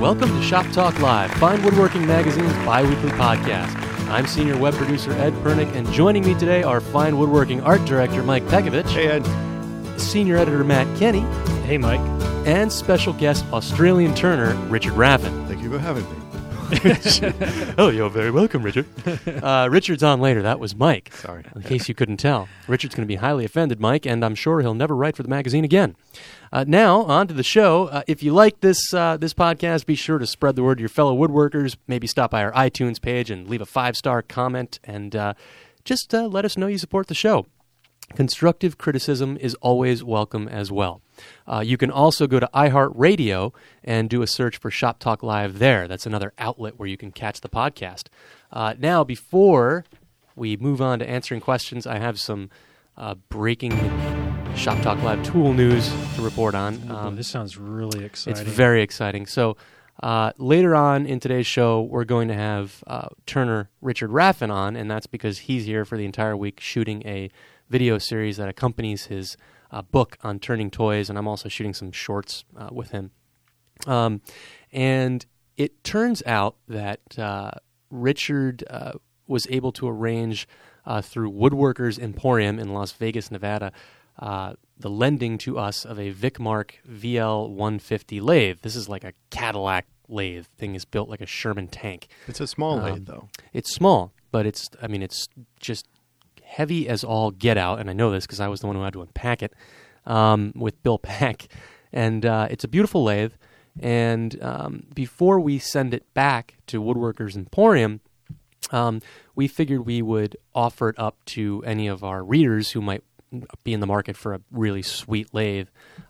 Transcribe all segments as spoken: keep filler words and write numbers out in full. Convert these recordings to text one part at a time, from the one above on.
Welcome to Shop Talk Live, Fine Woodworking Magazine's bi-weekly podcast. I'm senior web producer Ed Pernick, and joining me today are Fine Woodworking Art Director Mike Pekovich. Hey, Ed. Senior Editor Matt Kenny. Hey, Mike. And special guest Australian Turner Richard Raffan. Thank you for having me. Oh, you're very welcome, Richard. Uh, Richard's on later. That was Mike. Sorry. In case you couldn't tell. Richard's going to be highly offended, Mike, and I'm sure he'll never write for the magazine again. Uh, now, on to the show. Uh, if you like this uh, this podcast, be sure to spread the word to your fellow woodworkers. Maybe stop by our iTunes page and leave a five-star comment, and uh, just uh, let us know you support the show. Constructive criticism is always welcome as well. Uh, you can also go to iHeartRadio and do a search for Shop Talk Live there. That's another outlet where you can catch the podcast. Uh, now, before we move on to answering questions, I have some uh, breaking Shop Talk Live tool news to report on. Um, this sounds really exciting. It's very exciting. So uh, later on in today's show, we're going to have uh, Turner Richard Raffan on, and that's because he's here for the entire week shooting a video series that accompanies his uh, book on turning toys, and I'm also shooting some shorts uh, with him. Um, and it turns out that uh, Richard uh, was able to arrange uh, through Woodworkers Emporium in Las Vegas, Nevada, uh, the lending to us of a Vicmark V L one fifty lathe. This is like a Cadillac lathe. Thing is built like a Sherman tank. It's a small um, lathe, though. It's small, but it's, I mean, it's just heavy as all get out, and I know this because I was the one who had to unpack it um, with Bill Pack. And uh, it's a beautiful lathe. And um, before we send it back to Woodworkers Emporium, um, we figured we would offer it up to any of our readers who might be in the market for a really sweet lathe.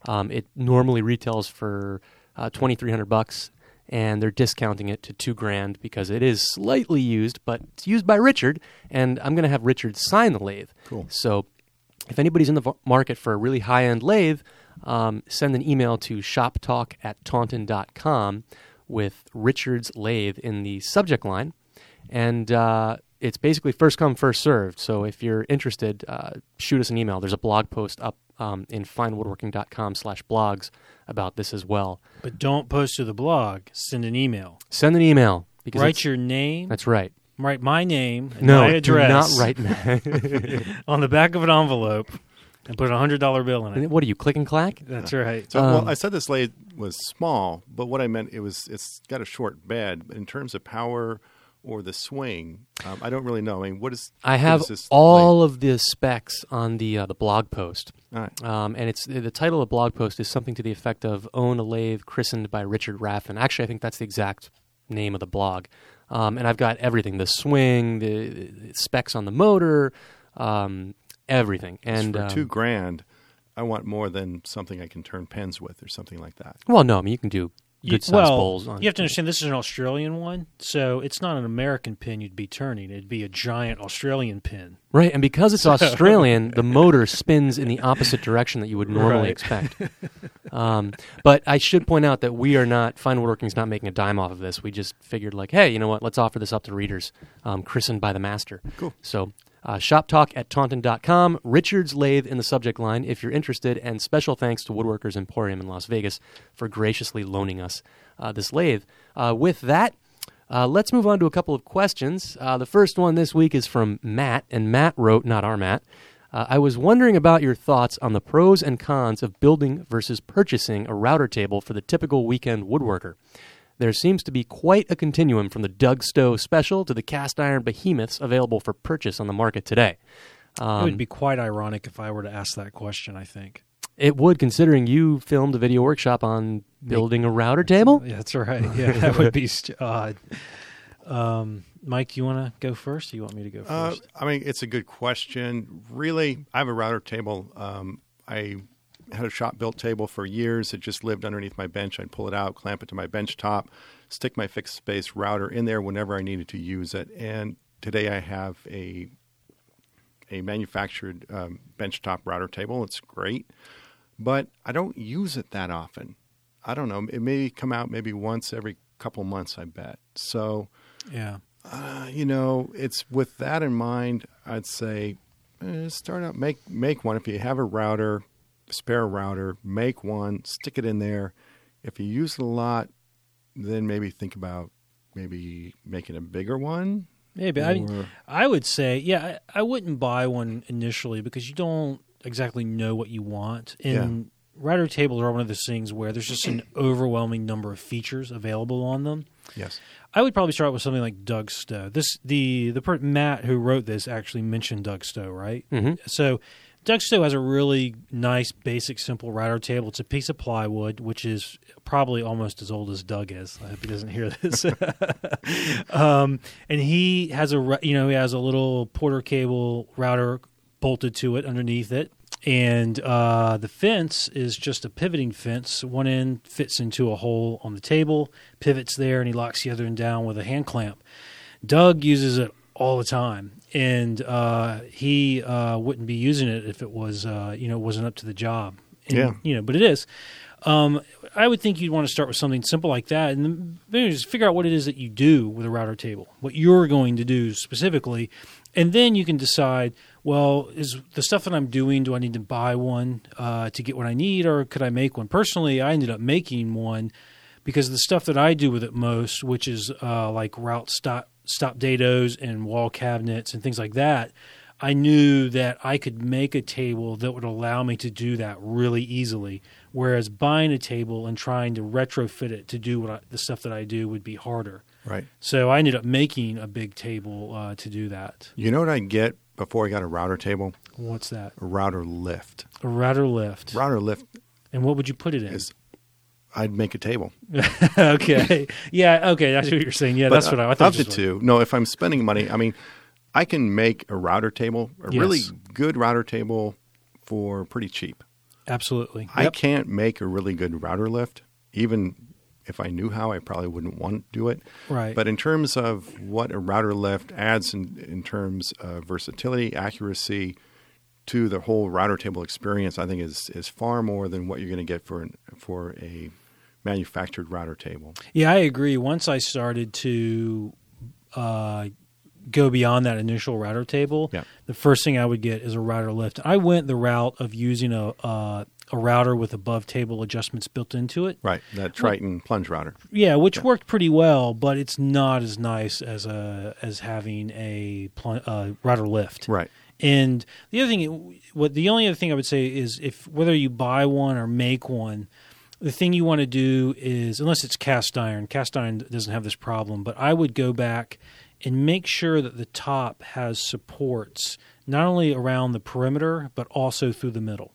Um, it normally retails for uh, twenty-three hundred bucks, and they're discounting it to two grand because it is slightly used, but it's used by Richard, and I'm going to have Richard sign the lathe. Cool. So if anybody's in the v- market for a really high-end lathe, um, send an email to shoptalk at taunton dot com with Richard's lathe in the subject line, and uh, it's basically first come, first served. So if you're interested, uh, shoot us an email. There's a blog post up Um, in finewoodworking.com slash blogs about this as well. But don't post to the blog. Send an email. Send an email. Because write your name. That's right. Write my name and no, my address. No, do not write on the back of an envelope and put a one hundred dollar bill in it. And what are you, click and clack? That's yeah. right. So, um, well, I said this lathe was small, but what I meant, it was, it's got a short bed. In terms of power or the swing, um, I don't really know. I mean, what is? I have what is this all lathe? Of the specs on the uh, the blog post. All right. Um, and it's the title of the blog post is something to the effect of "Own a Lathe Christened by Richard Raffan." Actually, I think that's the exact name of the blog. Um, and I've got everything: the swing, the, the specs on the motor, um, everything. And it's for um, two grand, I want more than something I can turn pens with or something like that. Well, no, I mean you can do. Good size well, bowls on you have to understand this is an Australian one, so it's not an American pin you'd be turning. It'd be a giant Australian pin. Right, and because it's so. Australian, the motor spins in the opposite direction that you would normally right. expect. um, but I should point out that we are not, Fine Woodworking is not making a dime off of this. We just figured like, hey, you know what, let's offer this up to readers, um, christened by the master. Cool. So uh, shoptalk at taunton dot com, Richard's lathe in the subject line if you're interested, and special thanks to Woodworkers Emporium in Las Vegas for graciously loaning us uh, this lathe. Uh, with that, uh, let's move on to a couple of questions. Uh, the first one this week is from Matt, and Matt wrote, not our Matt, uh, I was wondering about your thoughts on the pros and cons of building versus purchasing a router table for the typical weekend woodworker. There seems to be quite a continuum from the Doug Stowe special to the cast iron behemoths available for purchase on the market today. Um, it would be quite ironic if I were to ask that question, I think. It would, considering you filmed a video workshop on building a router table? Yeah, that's right. Yeah, that would be st- odd. Um, Mike, you want to go first or you want me to go first? Uh, I mean, it's a good question. Really, I have a router table. Um, I... had a shop-built table for years. It just lived underneath my bench. I'd pull it out, clamp it to my bench top, stick my fixed space router in there whenever I needed to use it. And today I have a a manufactured um, benchtop router table. It's great, but I don't use it that often. I don't know. It may come out maybe once every couple months, I bet. So, yeah, uh, you know, it's with that in mind, I'd say eh, start out, make make one. If you have a router, spare router, make one, stick it in there. If you use it a lot, then maybe think about maybe making a bigger one. Maybe. Or... I mean, I would say, yeah, I, I wouldn't buy one initially because you don't exactly know what you want. And yeah. Rider tables are one of those things where there's just an overwhelming number of features available on them. Yes. I would probably start with something like Doug Stowe. This the the per- Matt who wrote this actually mentioned Doug Stowe, right? Mm-hmm. So Doug Stowe has a really nice, basic, simple rider table. It's a piece of plywood, which is probably almost as old as Doug is. I hope he doesn't hear this. um, and he has a you know he has a little Porter Cable router bolted to it underneath it. And uh, the fence is just a pivoting fence. One end fits into a hole on the table, pivots there, and he locks the other end down with a hand clamp. Doug uses it all the time, and uh, he uh, wouldn't be using it if it was uh, you know wasn't up to the job. And, yeah, you know, but it is. Um, I would think you'd want to start with something simple like that, and then maybe just figure out what it is that you do with a router table, what you're going to do specifically, and then you can decide. Well, is the stuff that I'm doing, do I need to buy one uh, to get what I need, or could I make one? Personally, I ended up making one because the stuff that I do with it most, which is uh, like route stop, stop dados and wall cabinets and things like that, I knew that I could make a table that would allow me to do that really easily, whereas buying a table and trying to retrofit it to do what I, the stuff that I do would be harder. Right. So I ended up making a big table uh, to do that. You know what I get? Before I got a router table. What's that? A router lift. A router lift. Router lift. And what would you put it in? Is, I'd make a table. Okay. Yeah, okay. That's what you're saying. Yeah, but that's what I, I thought. Of the two. No, if I'm spending money, I mean, I can make a router table, a yes. really good router table for pretty cheap. Absolutely. I yep. can't make a really good router lift. Even if I knew how, I probably wouldn't want to do it. Right. But in terms of what a router lift adds in, in terms of versatility, accuracy to the whole router table experience, I think is is far more than what you're going to get for an, for a manufactured router table. Yeah, I agree. Once I started to uh, go beyond that initial router table, yeah. the first thing I would get is a router lift. I went the route of using a uh, a router with above-table adjustments built into it. Right, that Triton well, plunge router. Yeah, which yeah. worked pretty well, but it's not as nice as a as having a plun- uh, router lift. Right. And the other thing, what the only other thing I would say is if whether you buy one or make one, the thing you want to do is, unless it's cast iron, cast iron doesn't have this problem, but I would go back and make sure that the top has supports not only around the perimeter, but also through the middle.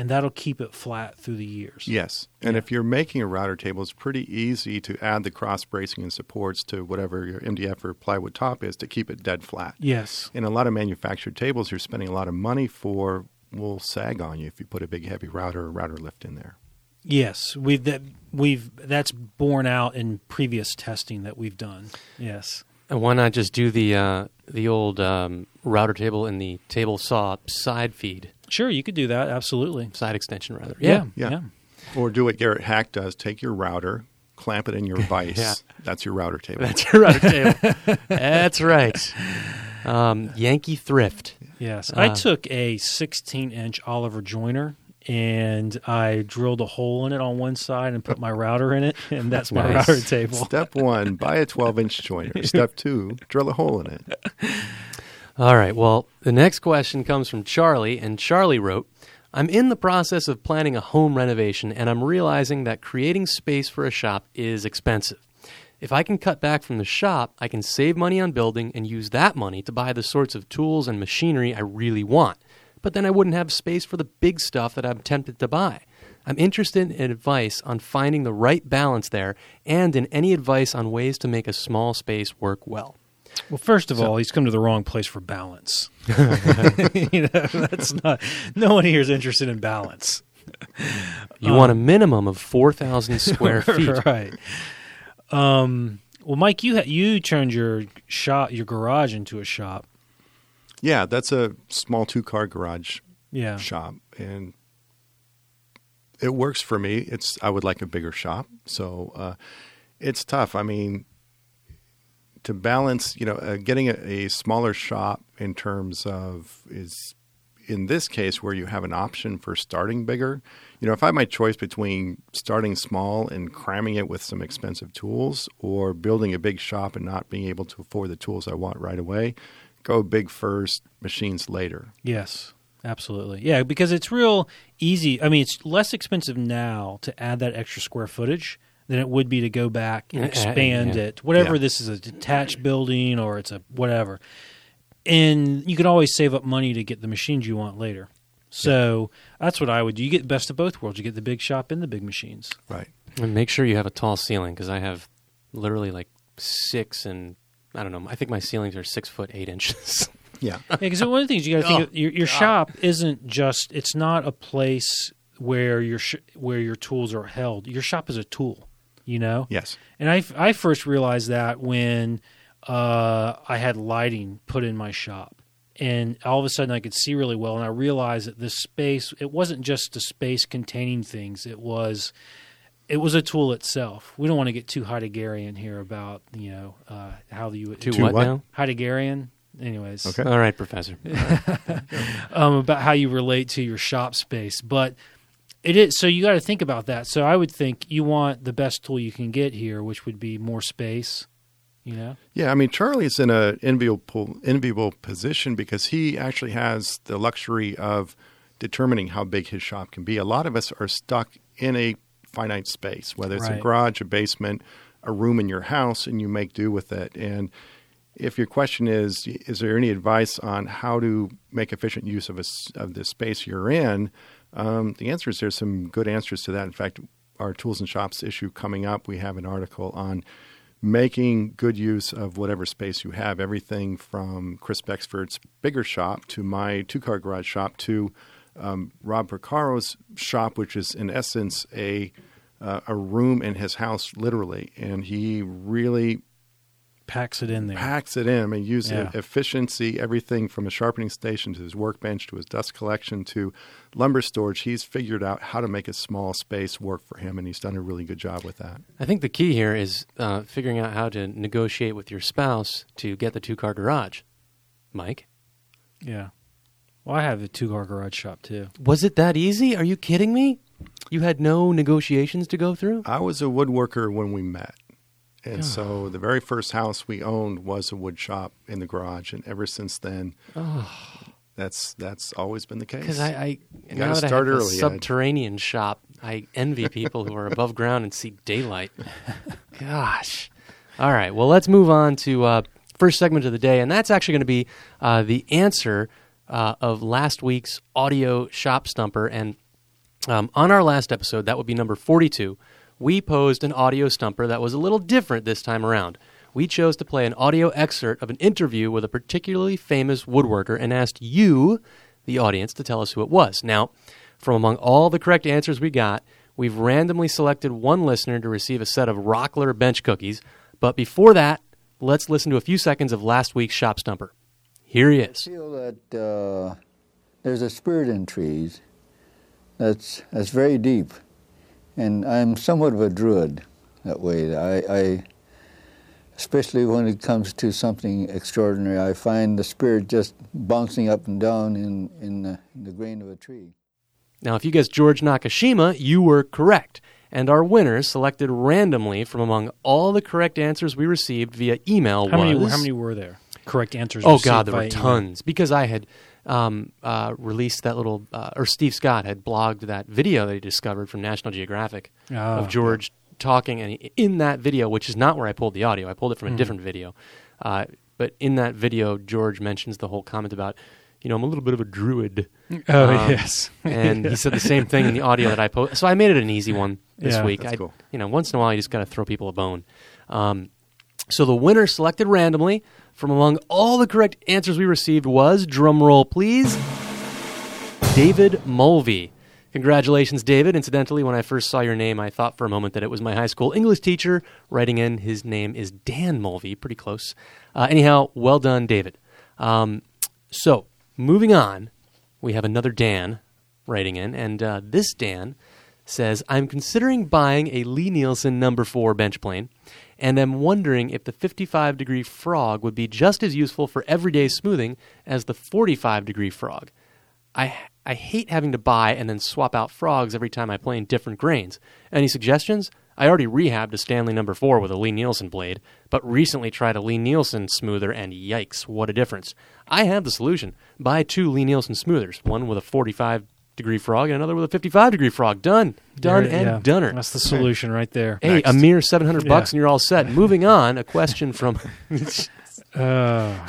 And that'll keep it flat through the years. Yes. And yeah. if you're making a router table, it's pretty easy to add the cross bracing and supports to whatever your M D F or plywood top is to keep it dead flat. Yes. And a lot of manufactured tables you're spending a lot of money for will sag on you if you put a big heavy router or router lift in there. Yes. We've that, we've that's borne out in previous testing that we've done. Yes. And why not just do the uh, the old um, router table and the table saw side feed? Sure, you could do that, absolutely. Side extension, rather. Yeah. Yeah. yeah. Or do what Garrett Hack does. Take your router, clamp it in your vise. yeah. That's your router table. That's your router table. That's right. Um, Yankee thrift. Yes. Uh, I took a sixteen-inch Oliver joiner, and I drilled a hole in it on one side and put my router in it, and that's my nice. router table. Step one, buy a twelve-inch joiner. Step two, drill a hole in it. All right, well, the next question comes from Charlie, and Charlie wrote, I'm in the process of planning a home renovation, and I'm realizing that creating space for a shop is expensive. If I can cut back from the shop, I can save money on building and use that money to buy the sorts of tools and machinery I really want. But then I wouldn't have space for the big stuff that I'm tempted to buy. I'm interested in advice on finding the right balance there and in any advice on ways to make a small space work well. Well, first of so, all, he's come to the wrong place for balance. you know, that's not. No one here is interested in balance. You um, want a minimum of four thousand square feet, right? Um, well, Mike, you ha- you turned your shop, your garage into a shop. Yeah, that's a small two-car garage. Yeah. shop, and it works for me. It's I would like a bigger shop, so uh, it's tough. I mean. To balance, you know, uh, getting a, a smaller shop in terms of is in this case where you have an option for starting bigger, you know, if I had my choice between starting small and cramming it with some expensive tools or building a big shop and not being able to afford the tools I want right away, go big first, machines later. Yes, absolutely. Yeah, because it's real easy. I mean, it's less expensive now to add that extra square footage than it would be to go back and expand yeah. it, whatever yeah. this is, a detached building or it's a whatever. And you can always save up money to get the machines you want later. So yeah. that's what I would do. You get the best of both worlds. You get the big shop and the big machines. Right. And make sure you have a tall ceiling, because I have literally like six and, I don't know, I think my ceilings are six foot, eight inches. Yeah. Because yeah, one of the things you got to think oh, of, your, your shop isn't just, it's not a place where your sh- where your tools are held. Your shop is a tool. You know? Yes. And I, I first realized that when uh, I had lighting put in my shop. And all of a sudden I could see really well, and I realized that this space, it wasn't just a space containing things. It was it was a tool itself. We don't want to get too Heideggerian here about, you know, uh, how you would... Too, too what, what now? Heideggerian. Anyways. Okay. All right, Professor. All right. um, about how you relate to your shop space. But... It is, so you got to think about that. So I would think you want the best tool you can get here, which would be more space, you know? Yeah, I mean, Charlie's in an enviable, enviable position because he actually has the luxury of determining how big his shop can be. A lot of us are stuck in a finite space, whether it's right. a garage, a basement, a room in your house, and you make do with it. And if your question is, is there any advice on how to make efficient use of, a, of the space you're in, Um, the answer is there's some good answers to that. In fact, our Tools and Shops issue coming up, we have an article on making good use of whatever space you have, everything from Chris Bexford's bigger shop to my two-car garage shop to um, Rob Percaro's shop, which is in essence a, uh, a room in his house, literally. And he really... Packs it in there. Packs it in. I mean, uses yeah. efficiency, everything from a sharpening station to his workbench to his dust collection to lumber storage. He's figured out how to make a small space work for him, and he's done a really good job with that. I think the key here is uh, figuring out how to negotiate with your spouse to get the two-car garage. Mike? Yeah. Well, I have a two-car garage shop, too. Was it that easy? Are you kidding me? You had no negotiations to go through? I was a woodworker when we met. And oh. so the very first house we owned was a wood shop in the garage, and ever since then, oh. that's that's always been the case. Because I, I you now that start I have early, a subterranean I'd... shop, I envy people who are above ground and see daylight. Gosh. All right. Well, let's move on to uh, first segment of the day, and that's actually going to be uh, the answer uh, of last week's audio shop stumper. And um, on our last episode, that would be number forty-two. We posed an audio stumper that was a little different this time around. We chose to play an audio excerpt of an interview with a particularly famous woodworker and asked you, the audience, to tell us who it was. Now, from among all the correct answers we got, we've randomly selected one listener to receive a set of Rockler bench cookies. But before that, let's listen to a few seconds of last week's shop stumper. Here he is. I feel that uh, there's a spirit in trees that's that's very deep. And I'm somewhat of a druid that way. I, I, especially when it comes to something extraordinary, I find the spirit just bouncing up and down in, in, the, in the grain of a tree. Now, if you guessed George Nakashima, you were correct. And our winner, selected randomly from among all the correct answers we received via email, how was... Many, how many were there? Correct answers oh, received Oh, God, there were tons. Email. Because I had... Um, uh, released that little, uh, or Steve Scott had blogged that video that he discovered from National Geographic oh. of George talking. And he, in that video, which is not where I pulled the audio, I pulled it from mm. a different video. Uh, but in that video, George mentions the whole comment about, you know, I'm a little bit of a druid. Oh, um, yes. And yeah. he said the same thing in the audio that I posted. So I made it an easy one this yeah, week. That's I, cool. You know, once in a while, you just got to throw people a bone. Um, so the winner selected randomly from among all the correct answers we received was, drumroll please, David Mulvey. Congratulations, David. Incidentally, when I first saw your name, I thought for a moment that it was my high school English teacher writing in. His name is Dan Mulvey, pretty close. Uh, anyhow, well done, David. Um, so, moving on, we have another Dan writing in, and uh, this Dan says, I'm considering buying a Lee Nielsen number four bench plane, and I'm wondering if the fifty-five degree frog would be just as useful for everyday smoothing as the forty-five degree frog. I I hate having to buy and then swap out frogs every time I play in different grains. Any suggestions? I already rehabbed a Stanley number four with a Lee Nielsen blade, but recently tried a Lee Nielsen smoother, and yikes, what a difference. I have the solution. Buy two Lee Nielsen smoothers, one with a forty-five degree frog and another with a fifty-five degree frog. Done. Done yeah, and yeah. Dunner. That's the solution right there. Hey, Next. A mere seven hundred bucks yeah. and you're all set. Moving on, a question from... uh,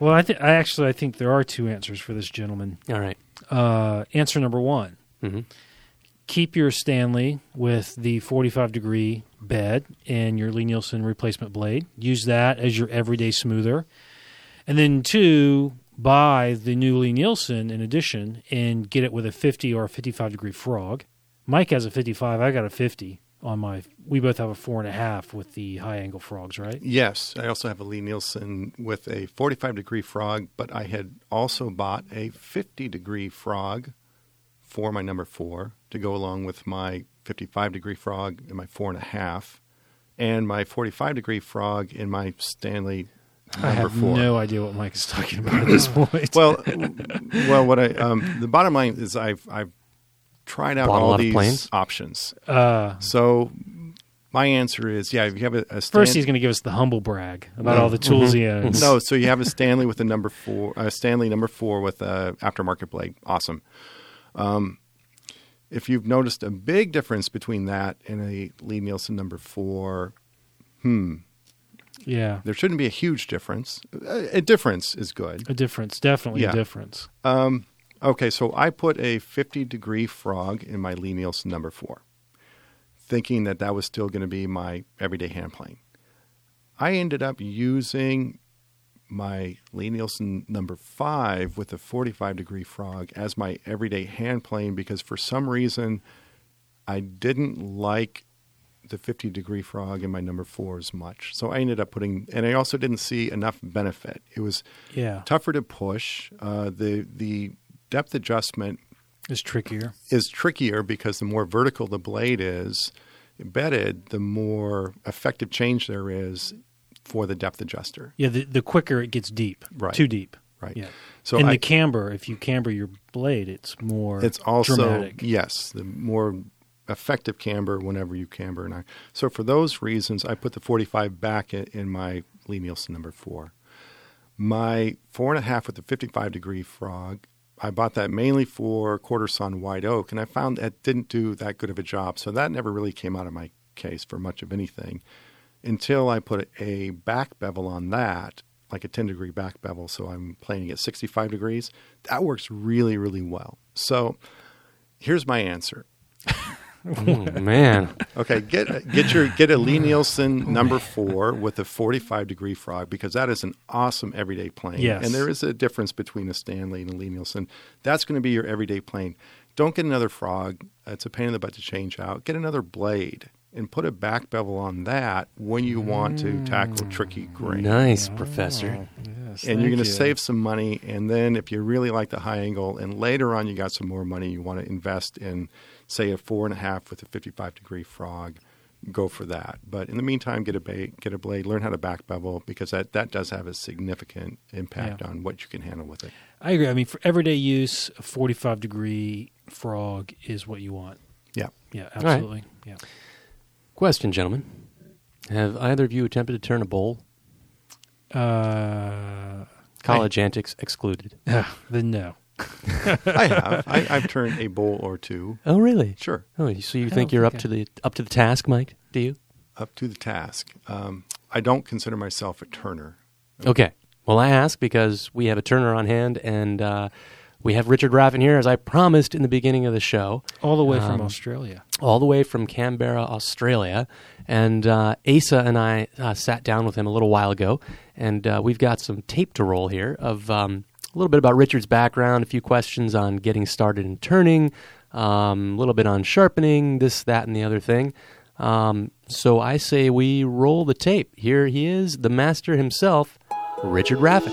well, I, th- I actually I think there are two answers for this gentleman. All right. Uh, answer number one. Mm-hmm. Keep your Stanley with the forty-five degree bed and your Lee Nielsen replacement blade. Use that as your everyday smoother. And then two, buy the new Lee Nielsen in addition and get it with a fifty or a fifty-five degree frog. Mike has a fifty-five. I got a fifty on my, we both have a four and a half with the high angle frogs, right? Yes. I also have a Lee Nielsen with a forty-five degree frog, but I had also bought a fifty degree frog for my number four to go along with my fifty-five degree frog and my four and a half, and my forty-five degree frog in my Stanley number I have four. No idea what Mike is talking about at this point. well, well, what I um, the bottom line is I've I've tried out Bought all these options. Uh, so my answer is yeah. If you have a, a Stan- first, he's going to give us the humble brag about no. all the tools mm-hmm. he owns. No, so you have a Stanley with a number four, a Stanley number four with a aftermarket blade. Awesome. Um, if you've noticed a big difference between that and a Lee Nielsen number four, hmm. Yeah. There shouldn't be a huge difference. A, a difference is good. A difference, definitely yeah. a difference. Um, okay, so I put a fifty degree frog in my Lee Nielsen number four, thinking that that was still going to be my everyday hand plane. I ended up using my Lee Nielsen number five with a forty-five degree frog as my everyday hand plane because for some reason I didn't like the fifty degree frog in my number four as much. So I ended up putting, and I also didn't see enough benefit. It was yeah. tougher to push. Uh, the the depth adjustment is trickier. Is trickier because the more vertical the blade is embedded, the more effective change there is for the depth adjuster. Yeah, the, the quicker it gets deep, right. too deep. Right. Yeah. So and I, the camber, if you camber your blade, it's more It's also, dramatic. Yes, the more effective camber whenever you camber. And I, so for those reasons, I put the forty-five back in, in my Lee Nielsen number four. My four and a half with the fifty-five degree frog, I bought that mainly for quarter sawn white oak, and I found that didn't do that good of a job. So that never really came out of my case for much of anything. Until I put a back bevel on that, like a ten degree back bevel, so I'm playing at sixty-five degrees. That works really, really well. So here's my answer. Oh, man. Okay, get get your get a Lee Nielsen number four with a forty-five degree frog because that is an awesome everyday plane. Yes. And there is a difference between a Stanley and a Lee Nielsen. That's going to be your everyday plane. Don't get another frog. It's a pain in the butt to change out. Get another blade and put a back bevel on that when you want to tackle tricky grain. Nice, oh, Professor. Yes, and you're going to you. save some money, and then if you really like the high angle, and later on you got some more money, you want to invest in, say, a four and a half with a fifty-five degree frog, go for that. But in the meantime, get a ba- get a blade, learn how to back bevel, because that, that does have a significant impact yeah. on what you can handle with it. I agree. I mean, for everyday use, a forty-five degree frog is what you want. Yeah. Yeah, absolutely. Right. Yeah. Question, gentlemen. Have either of you attempted to turn a bowl? Uh, College I, antics excluded. Uh, then no. I have. I, I've turned a bowl or two. Oh, really? Sure. Oh, so you I think you're think up I... to the up to the task, Mike? Do you? Up to the task. Um, I don't consider myself a turner. Okay. Well, I ask because we have a turner on hand, and uh, we have Richard Raffan here, as I promised in the beginning of the show. All the way um, from Australia. All the way from Canberra, Australia. And uh, Asa and I uh, sat down with him a little while ago, and uh, we've got some tape to roll here of um, a little bit about Richard's background, a few questions on getting started in turning, um, a little bit on sharpening, this, that, and the other thing. Um, so I say we roll the tape. Here he is, the master himself, Richard Raffan.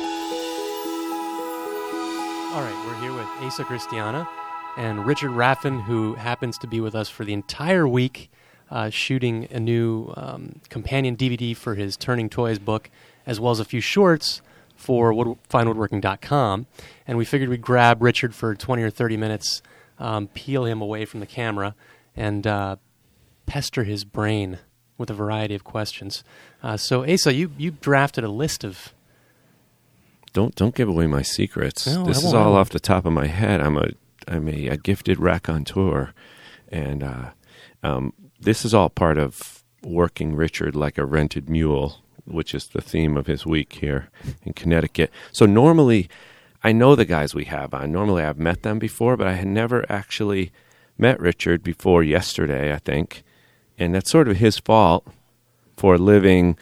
All right, we're here with Asa Christiana and Richard Raffan, who happens to be with us for the entire week, uh, shooting a new um, companion D V D for his Turning Toys book, as well as a few shorts for wood, fine woodworking dot com, and we figured we'd grab Richard for twenty or thirty minutes, um, peel him away from the camera, and uh, pester his brain with a variety of questions. Uh, so, Asa, you, you drafted a list of... Don't don't give away my secrets. No, this is all off the top of my head. I'm a I'm a, a gifted raconteur, and uh, um, this is all part of working Richard like a rented mule, which is the theme of his week here in Connecticut. So normally, I know the guys we have on. Normally, I've met them before, but I had never actually met Richard before yesterday, I think, and that's sort of his fault for living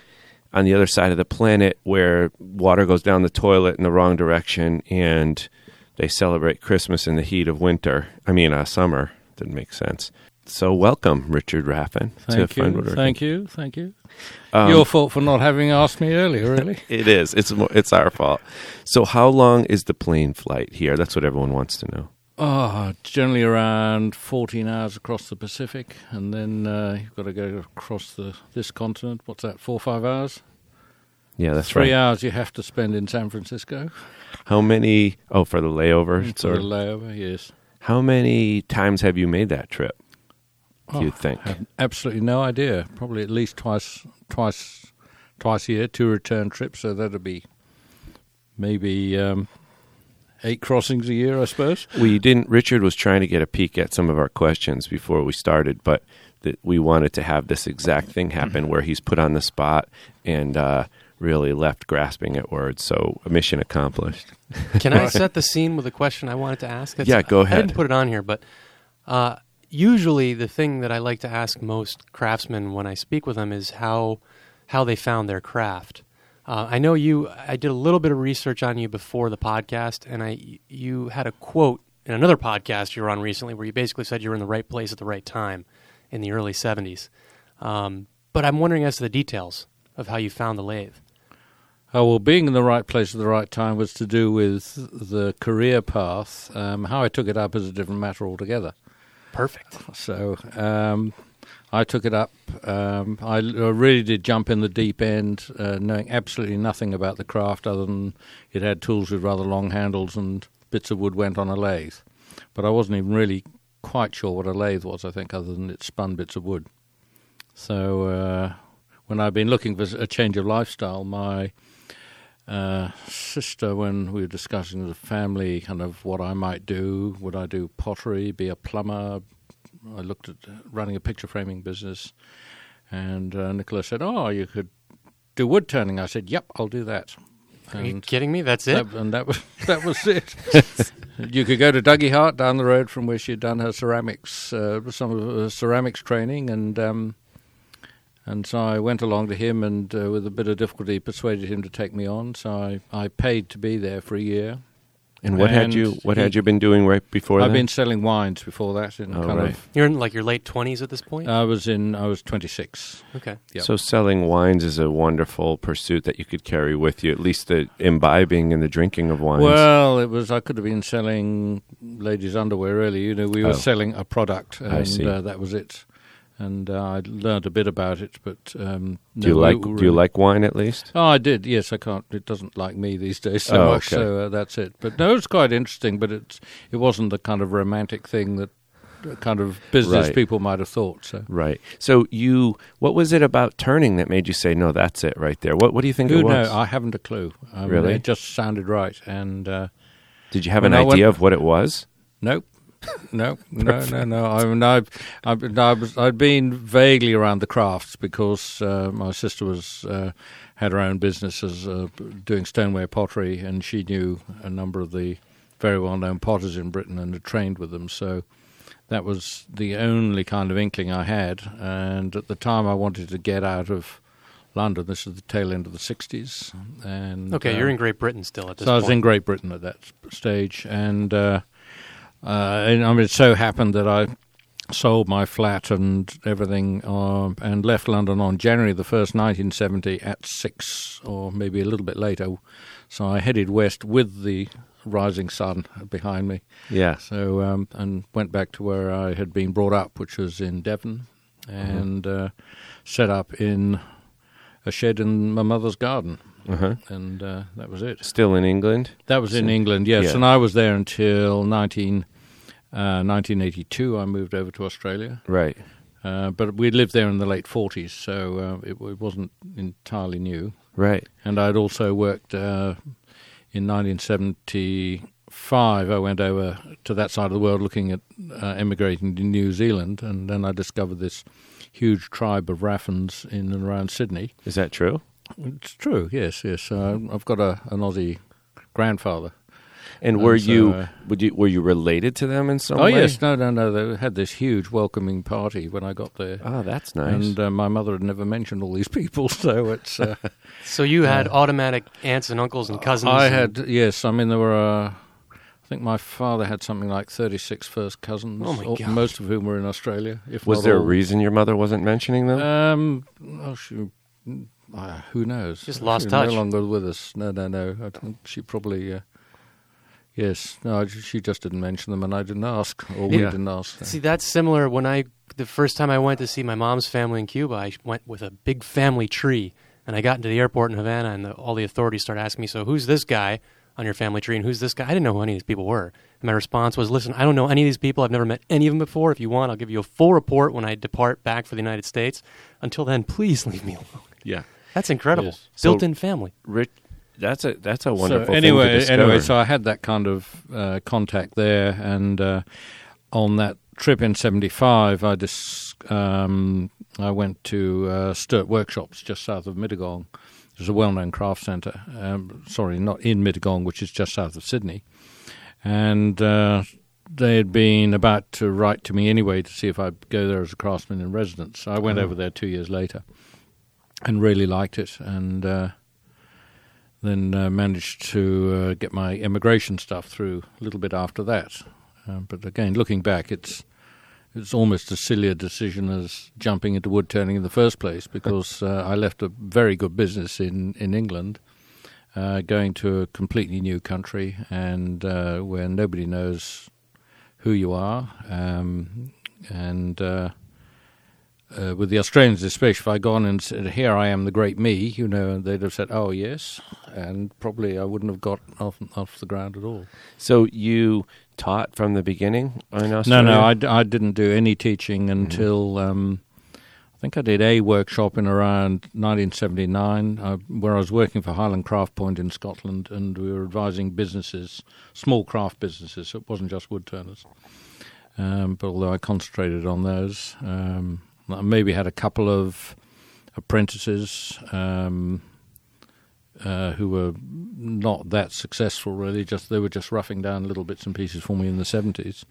on the other side of the planet where water goes down the toilet in the wrong direction and they celebrate Christmas in the heat of winter. I mean, uh, summer. Didn't make sense. So welcome, Richard Raffan. Thank to you. Fine thank you. Thank you. Um, Your fault for not having asked me earlier, really. It is. It's it's our fault. So how long is the plane flight here? That's what everyone wants to know. Oh, generally around fourteen hours across the Pacific, and then uh, you've got to go across the this continent. What's that, four or five hours? Yeah, that's Three right. Three hours you have to spend in San Francisco. How many, oh, for the layover? Mm, for the layover, yes. How many times have you made that trip, do oh, you think? I have absolutely no idea. Probably at least twice, twice, twice a year, two return trips, so that'll be maybe... Um, Eight crossings a year, I suppose. We didn't. Richard was trying to get a peek at some of our questions before we started, but that we wanted to have this exact thing happen mm-hmm. where he's put on the spot and uh, really left grasping at words. So, mission accomplished. Can I set the scene with a question I wanted to ask? That's, yeah, go ahead. I didn't put it on here, but uh, usually the thing that I like to ask most craftsmen when I speak with them is how how they found their craft. Uh, I know you, I did a little bit of research on you before the podcast, and I you had a quote in another podcast you were on recently where you basically said you were in the right place at the right time in the early seventies. Um, but I'm wondering as to the details of how you found the lathe. Oh, well, being in the right place at the right time was to do with the career path. Um, how I took it up is a different matter altogether. Perfect. So... Um, I took it up. Um, I, I really did jump in the deep end, uh, knowing absolutely nothing about the craft other than it had tools with rather long handles and bits of wood went on a lathe. But I wasn't even really quite sure what a lathe was, I think, other than it spun bits of wood. So uh, when I'd been looking for a change of lifestyle, my uh, sister, when we were discussing the family, kind of what I might do, would I do pottery, be a plumber, I looked at running a picture framing business, and uh, Nicola said, oh, you could do wood turning. I said, yep, I'll do that. And are you kidding me? That's it? That, and that was that was it. You could go to Dougie Hart down the road from where she had done her ceramics, uh, some of her ceramics training, and um, and so I went along to him and uh, with a bit of difficulty persuaded him to take me on. So I, I paid to be there for a year. And what and had you what he, had you been doing right before I've that? I've been selling wines before that. In oh, kind right. of, you're in like your late twenties at this point? I was in I was twenty-six. Okay. Yep. So selling wines is a wonderful pursuit that you could carry with you, at least the imbibing and the drinking of wines. Well, it was I could have been selling ladies' underwear earlier. You know, we were oh. selling a product, and I see. Uh, that was it. And uh, I learned a bit about it, but um, no, do you like really, do you like wine at least? Oh, I did. Yes, I can't. It doesn't like me these days so oh, much. Okay. So uh, that's it. But no, it's quite interesting. But it's it wasn't the kind of romantic thing that kind of business right. people might have thought. So right. So you, what was it about turning that made you say no? That's it right there. What What do you think Ooh, it was? No, I haven't a clue. I mean, really, it just sounded right. And uh, did you have an idea went, of what it was? Nope. No, no, no, no. I mean, I've, I've, I was, I'd been vaguely around the crafts because uh, my sister was uh, had her own businesses uh, doing stoneware pottery, and she knew a number of the very well-known potters in Britain and had trained with them. So that was the only kind of inkling I had. And at the time, I wanted to get out of London. This is the tail end of the sixties. And okay, uh, you're in Great Britain still at this. So point. So I was in Great Britain at that stage, and. Uh, Uh, and I mean, it so happened that I sold my flat and everything uh, and left London on January the first, nineteen seventy, at six or maybe a little bit later. So I headed west with the rising sun behind me. Yeah. So um, and went back to where I had been brought up, which was in Devon, and mm-hmm. uh, set up in a shed in my mother's garden. uh-huh. and uh, that was it. Still in England? That was so, in England, yes, yeah. and I was there until nineteen, uh, nineteen eighty-two. I moved over to Australia. Right. Uh, but we lived there in the late forties, so uh, it, it wasn't entirely new. Right. And I'd also worked uh, in nineteen seventy-five. I went over to that side of the world looking at uh, emigrating to New Zealand, and then I discovered this huge tribe of Raffans in and around Sydney. Is that true? It's true, yes, yes. Uh, I've got a, an Aussie grandfather. And were and so, you uh, would you were you related to them in some oh way? Oh, yes. No, no, no. They had this huge welcoming party when I got there. Oh, that's nice. And uh, my mother had never mentioned all these people, so it's... Uh, so you had uh, automatic aunts and uncles and cousins? I and... had, yes. I mean, there were... Uh, I think my father had something like thirty-six first cousins, oh my all, God. most of whom were in Australia. If Was there all. a reason your mother wasn't mentioning them? Um, oh, she... Uh, who knows? Just lost She's touch. no longer with us. No, no, no. I don't, she probably... Uh, Yes, no, she just didn't mention them, and I didn't ask, or we yeah. didn't ask. See, that's similar. When I, the first time I went to see my mom's family in Cuba, I went with a big family tree, and I got into the airport in Havana, and the, all the authorities started asking me, so who's this guy on your family tree, and who's this guy? I didn't know who any of these people were. And my response was, listen, I don't know any of these people. I've never met any of them before. If you want, I'll give you a full report when I depart back for the United States. Until then, please leave me alone. Yeah. That's incredible. Yes. Built-in so, family. Rich. That's a that's a wonderful so anyway, thing to discover. Anyway, so I had that kind of uh, contact there, and uh, on that trip in seventy-five, I dis- um, I went to uh, Sturt Workshops just south of Mittagong. It's a well-known craft centre. Um, sorry, not in Mittagong, which is just south of Sydney. And uh, they had been about to write to me anyway to see if I'd go there as a craftsman in residence. So I went oh. over there two years later and really liked it, and... Uh, Then uh, managed to uh, get my immigration stuff through a little bit after that. Uh, but again, looking back, it's it's almost as silly a decision as jumping into wood turning in the first place, because uh, I left a very good business in, in England, uh, going to a completely new country and uh, where nobody knows who you are. Um, and... Uh, Uh, with the Australians, especially, if I'd gone and said, here I am, the great me, you know, and they'd have said, oh, yes, and probably I wouldn't have got off, off the ground at all. So you taught from the beginning in Australia? No, no, I, d- I didn't do any teaching until, mm. um, I think I did a workshop in around nineteen seventy-nine, uh, where I was working for Highland Craft Point in Scotland, and we were advising businesses, small craft businesses, so it wasn't just wood turners, um, but although I concentrated on those, um, I maybe had a couple of apprentices um, uh, who were not that successful, really. Just they were just roughing down little bits and pieces for me in the seventies.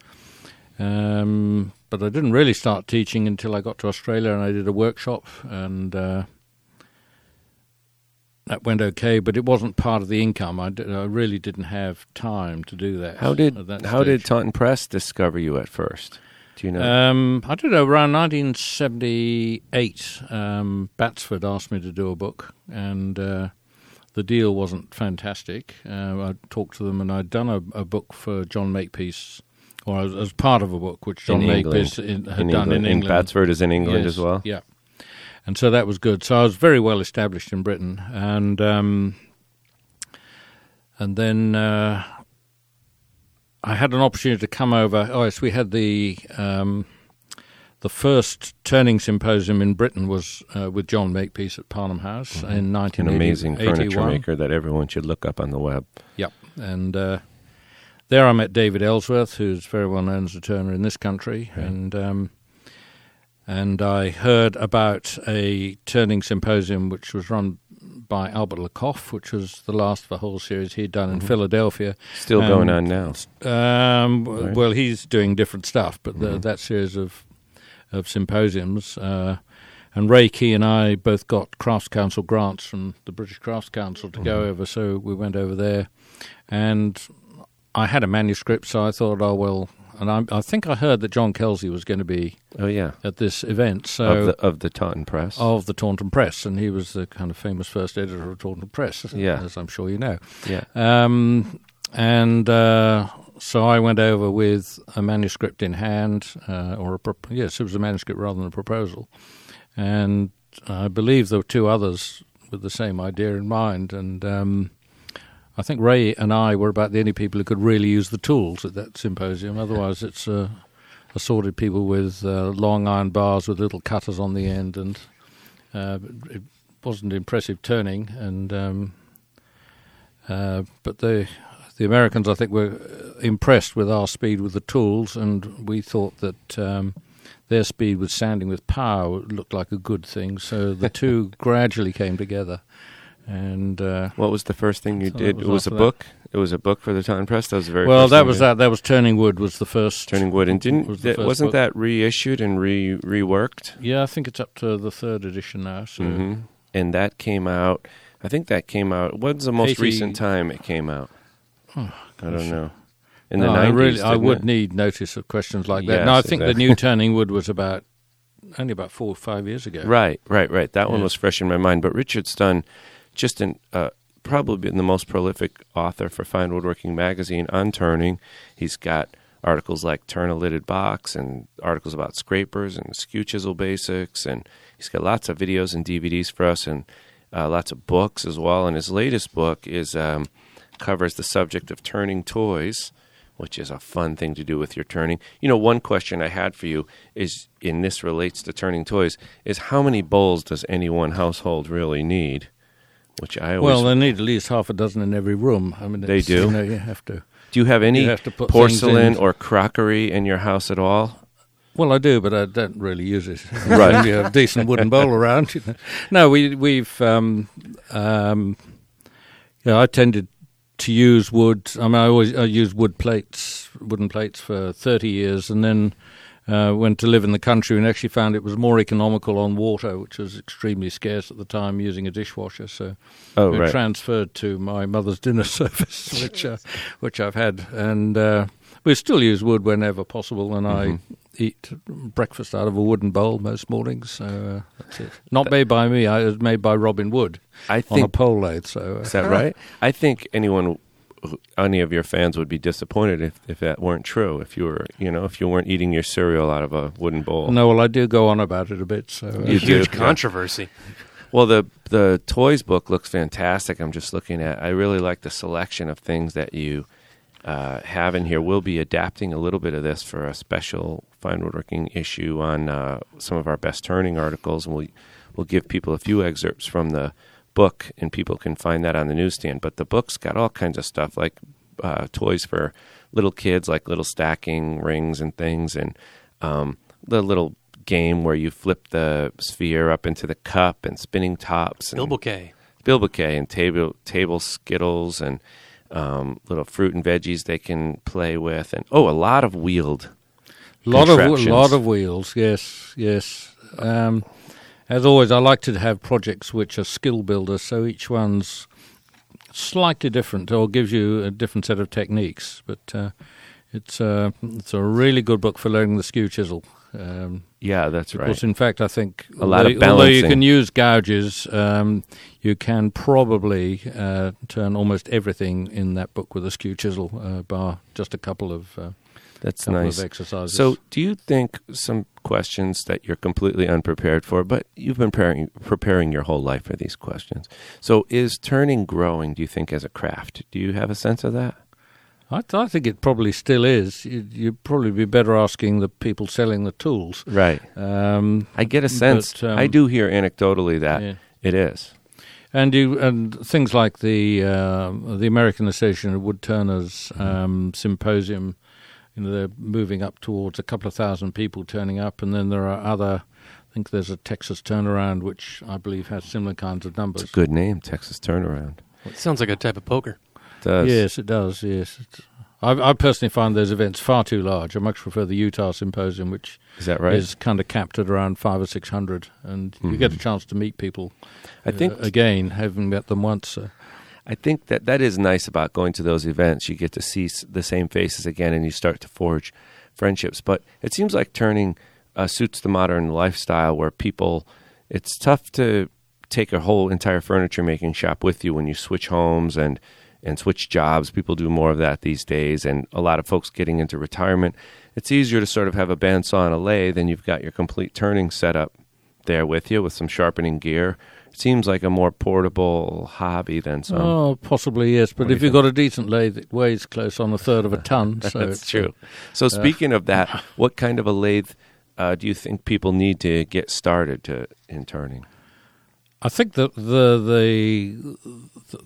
Um, but I didn't really start teaching until I got to Australia, and I did a workshop, and uh, that went okay. But it wasn't part of the income. I, did, I really didn't have time to do that. How did at that how stage. did Taunton Press discover you at first? Do you know? Um, I don't know. Around nineteen seventy-eight, um, Batsford asked me to do a book, and uh, the deal wasn't fantastic. Uh, I talked to them, and I'd done a, a book for John Makepeace, or as, as part of a book which John Makepeace had in done England. in England. And Batsford is in England yes, as well? Yeah. And so that was good. So I was very well established in Britain, and, um, and then... Uh, I had an opportunity to come over. Oh, yes, we had the um, the first turning symposium in Britain was uh, with John Makepeace at Parnham House mm-hmm. in nineteen eighty-one. An amazing furniture maker that everyone should look up on the web. Yep. And uh, there I met David Ellsworth, who's very well known as a turner in this country. Right. And um, and I heard about a turning symposium which was run by Albert Lakoff, which was the last of the whole series he'd done in mm-hmm. Philadelphia. Still um, going on now. Um, right. Well, he's doing different stuff, but mm-hmm. the, that series of of symposiums. Uh, and Ray Key and I both got Crafts Council grants from the British Crafts Council to mm-hmm. go over, so we went over there. And I had a manuscript, so I thought, oh, well... And I, I think I heard that John Kelsey was going to be oh, yeah. at this event. So of the, of the Taunton Press. Of the Taunton Press, and he was the kind of famous first editor of Taunton Press, yeah. as I'm sure you know. Yeah. Um, and uh, so I went over with a manuscript in hand, uh, or a pro- yes, it was a manuscript rather than a proposal. And I believe there were two others with the same idea in mind. And um, I think Ray and I were about the only people who could really use the tools at that symposium. Otherwise, it's uh, assorted people with uh, long iron bars with little cutters on the end, and uh, it wasn't impressive turning. And um, uh, but they... The Americans, I think, were impressed with our speed with the tools, and we thought that um, their speed with sanding with power looked like a good thing. So the two gradually came together. And uh, what was the first thing you so did? Was it was a that. book. It was a book for the Taunton Press. That was the very well. First that thing was that. That was Turning Wood. Was the first Turning Wood, and didn't was th- wasn't book. that reissued and re reworked? Yeah, I think it's up to the third edition now. So. Mm-hmm. And that came out. I think that came out. When's the most eighty recent time it came out? Oh, I don't know. In no, the nineties, I, really, I would it? need notice of questions like that. Yes, no, I think exactly. the new Turning Wood was about only about four or five years ago. Right, right, right. That yeah. one was fresh in my mind. But Richard's done just an, uh, probably been the most prolific author for Fine Woodworking Magazine on turning. He's got articles like Turn a Lidded Box and articles about scrapers and skew chisel basics. And he's got lots of videos and D V Ds for us, and uh, lots of books as well. And his latest book is... Um, covers the subject of turning toys, which is a fun thing to do with your turning. You know, one question I had for you is, and this relates to turning toys, is how many bowls does any one household really need? Which I always well, they need at least half a dozen in every room. I mean, they do. You know, you have to. Do you have any you have to put porcelain or crockery in your house at all? Well, I do, but I don't really use it. Right, you have a decent wooden bowl around. You know. No, we we've um, um, you know, I tended. to use wood. I mean, I always I used wood plates, wooden plates for thirty years, and then uh, went to live in the country and actually found it was more economical on water, which was extremely scarce at the time, using a dishwasher. So oh, we right. transferred to my mother's dinner service, which uh, which I've had. And uh, we still use wood whenever possible, and mm-hmm. I eat breakfast out of a wooden bowl most mornings. So uh, that's it. Not made by me. I, it was made by Robin Wood I think, on a pole lathe. So uh, is that right? I think anyone, any of your fans would be disappointed if, if that weren't true. If you were, you know, if you weren't eating your cereal out of a wooden bowl. No, well, I do go on about it a bit. So uh, you huge do. Controversy. Well, the the toys book looks fantastic. I'm just looking at. I really like the selection of things that you. Uh, have in here. We'll be adapting a little bit of this for a special fine woodworking issue on uh, some of our best turning articles, and we'll, we'll give people a few excerpts from the book, and people can find that on the newsstand. But the book's got all kinds of stuff, like uh, toys for little kids, like little stacking rings and things, and um, the little game where you flip the sphere up into the cup, and spinning tops. And Bilboquet. Bilboquet, and table, table skittles, and Um, little fruit and veggies they can play with, and oh, a lot of wheeled, lot of w- lot of wheels. Yes, yes. Um, as always, I like to have projects which are skill builders, so each one's slightly different or gives you a different set of techniques. But uh, it's a uh, it's a really good book for learning the skew chisel. Um, yeah, that's right. Because in fact, I think a lot although, of balancing. Although you can use gouges, um, you can probably uh, turn almost everything in that book with a skew chisel, uh, bar just a couple of uh, that's couple nice of exercises. So, do you think some questions that you're completely unprepared for, but you've been preparing preparing your whole life for these questions? So, is turning growing? Do you think as a craft? Do you have a sense of that? I, th- I think it probably still is. You'd, you'd probably be better asking the people selling the tools. Right. Um, I get a sense. But, um, I do hear anecdotally that yeah. it is. And you and things like the uh, the American Association of Wood Turners um, symposium, you know, they're moving up towards a couple of thousand people turning up, and then there are other... I think there's a Texas Turnaround, which I believe has similar kinds of numbers. It's a good name, Texas Turnaround. Well, it sounds like a type of poker. Does. Yes, it does, yes. I, I personally find those events far too large. I much prefer the Utah Symposium, which is, that right? is kind of capped at around five or six hundred, and mm-hmm. you get a chance to meet people, I think, uh, again, having met them once. So. I think that that is nice about going to those events. You get to see the same faces again, and you start to forge friendships. But it seems like turning uh, suits the modern lifestyle where people, it's tough to take a whole entire furniture-making shop with you when you switch homes and... and switch jobs. People do more of that these days, and a lot of folks getting into retirement. It's easier to sort of have a bandsaw and a lathe, and you've got your complete turning setup there with you with some sharpening gear. seems like a more portable hobby than some. Oh, possibly, yes. But if you've got a decent lathe, it weighs close on a third of a ton. So that's true. So uh, speaking of that, what kind of a lathe uh, do you think people need to get started to in turning? I think that the the... the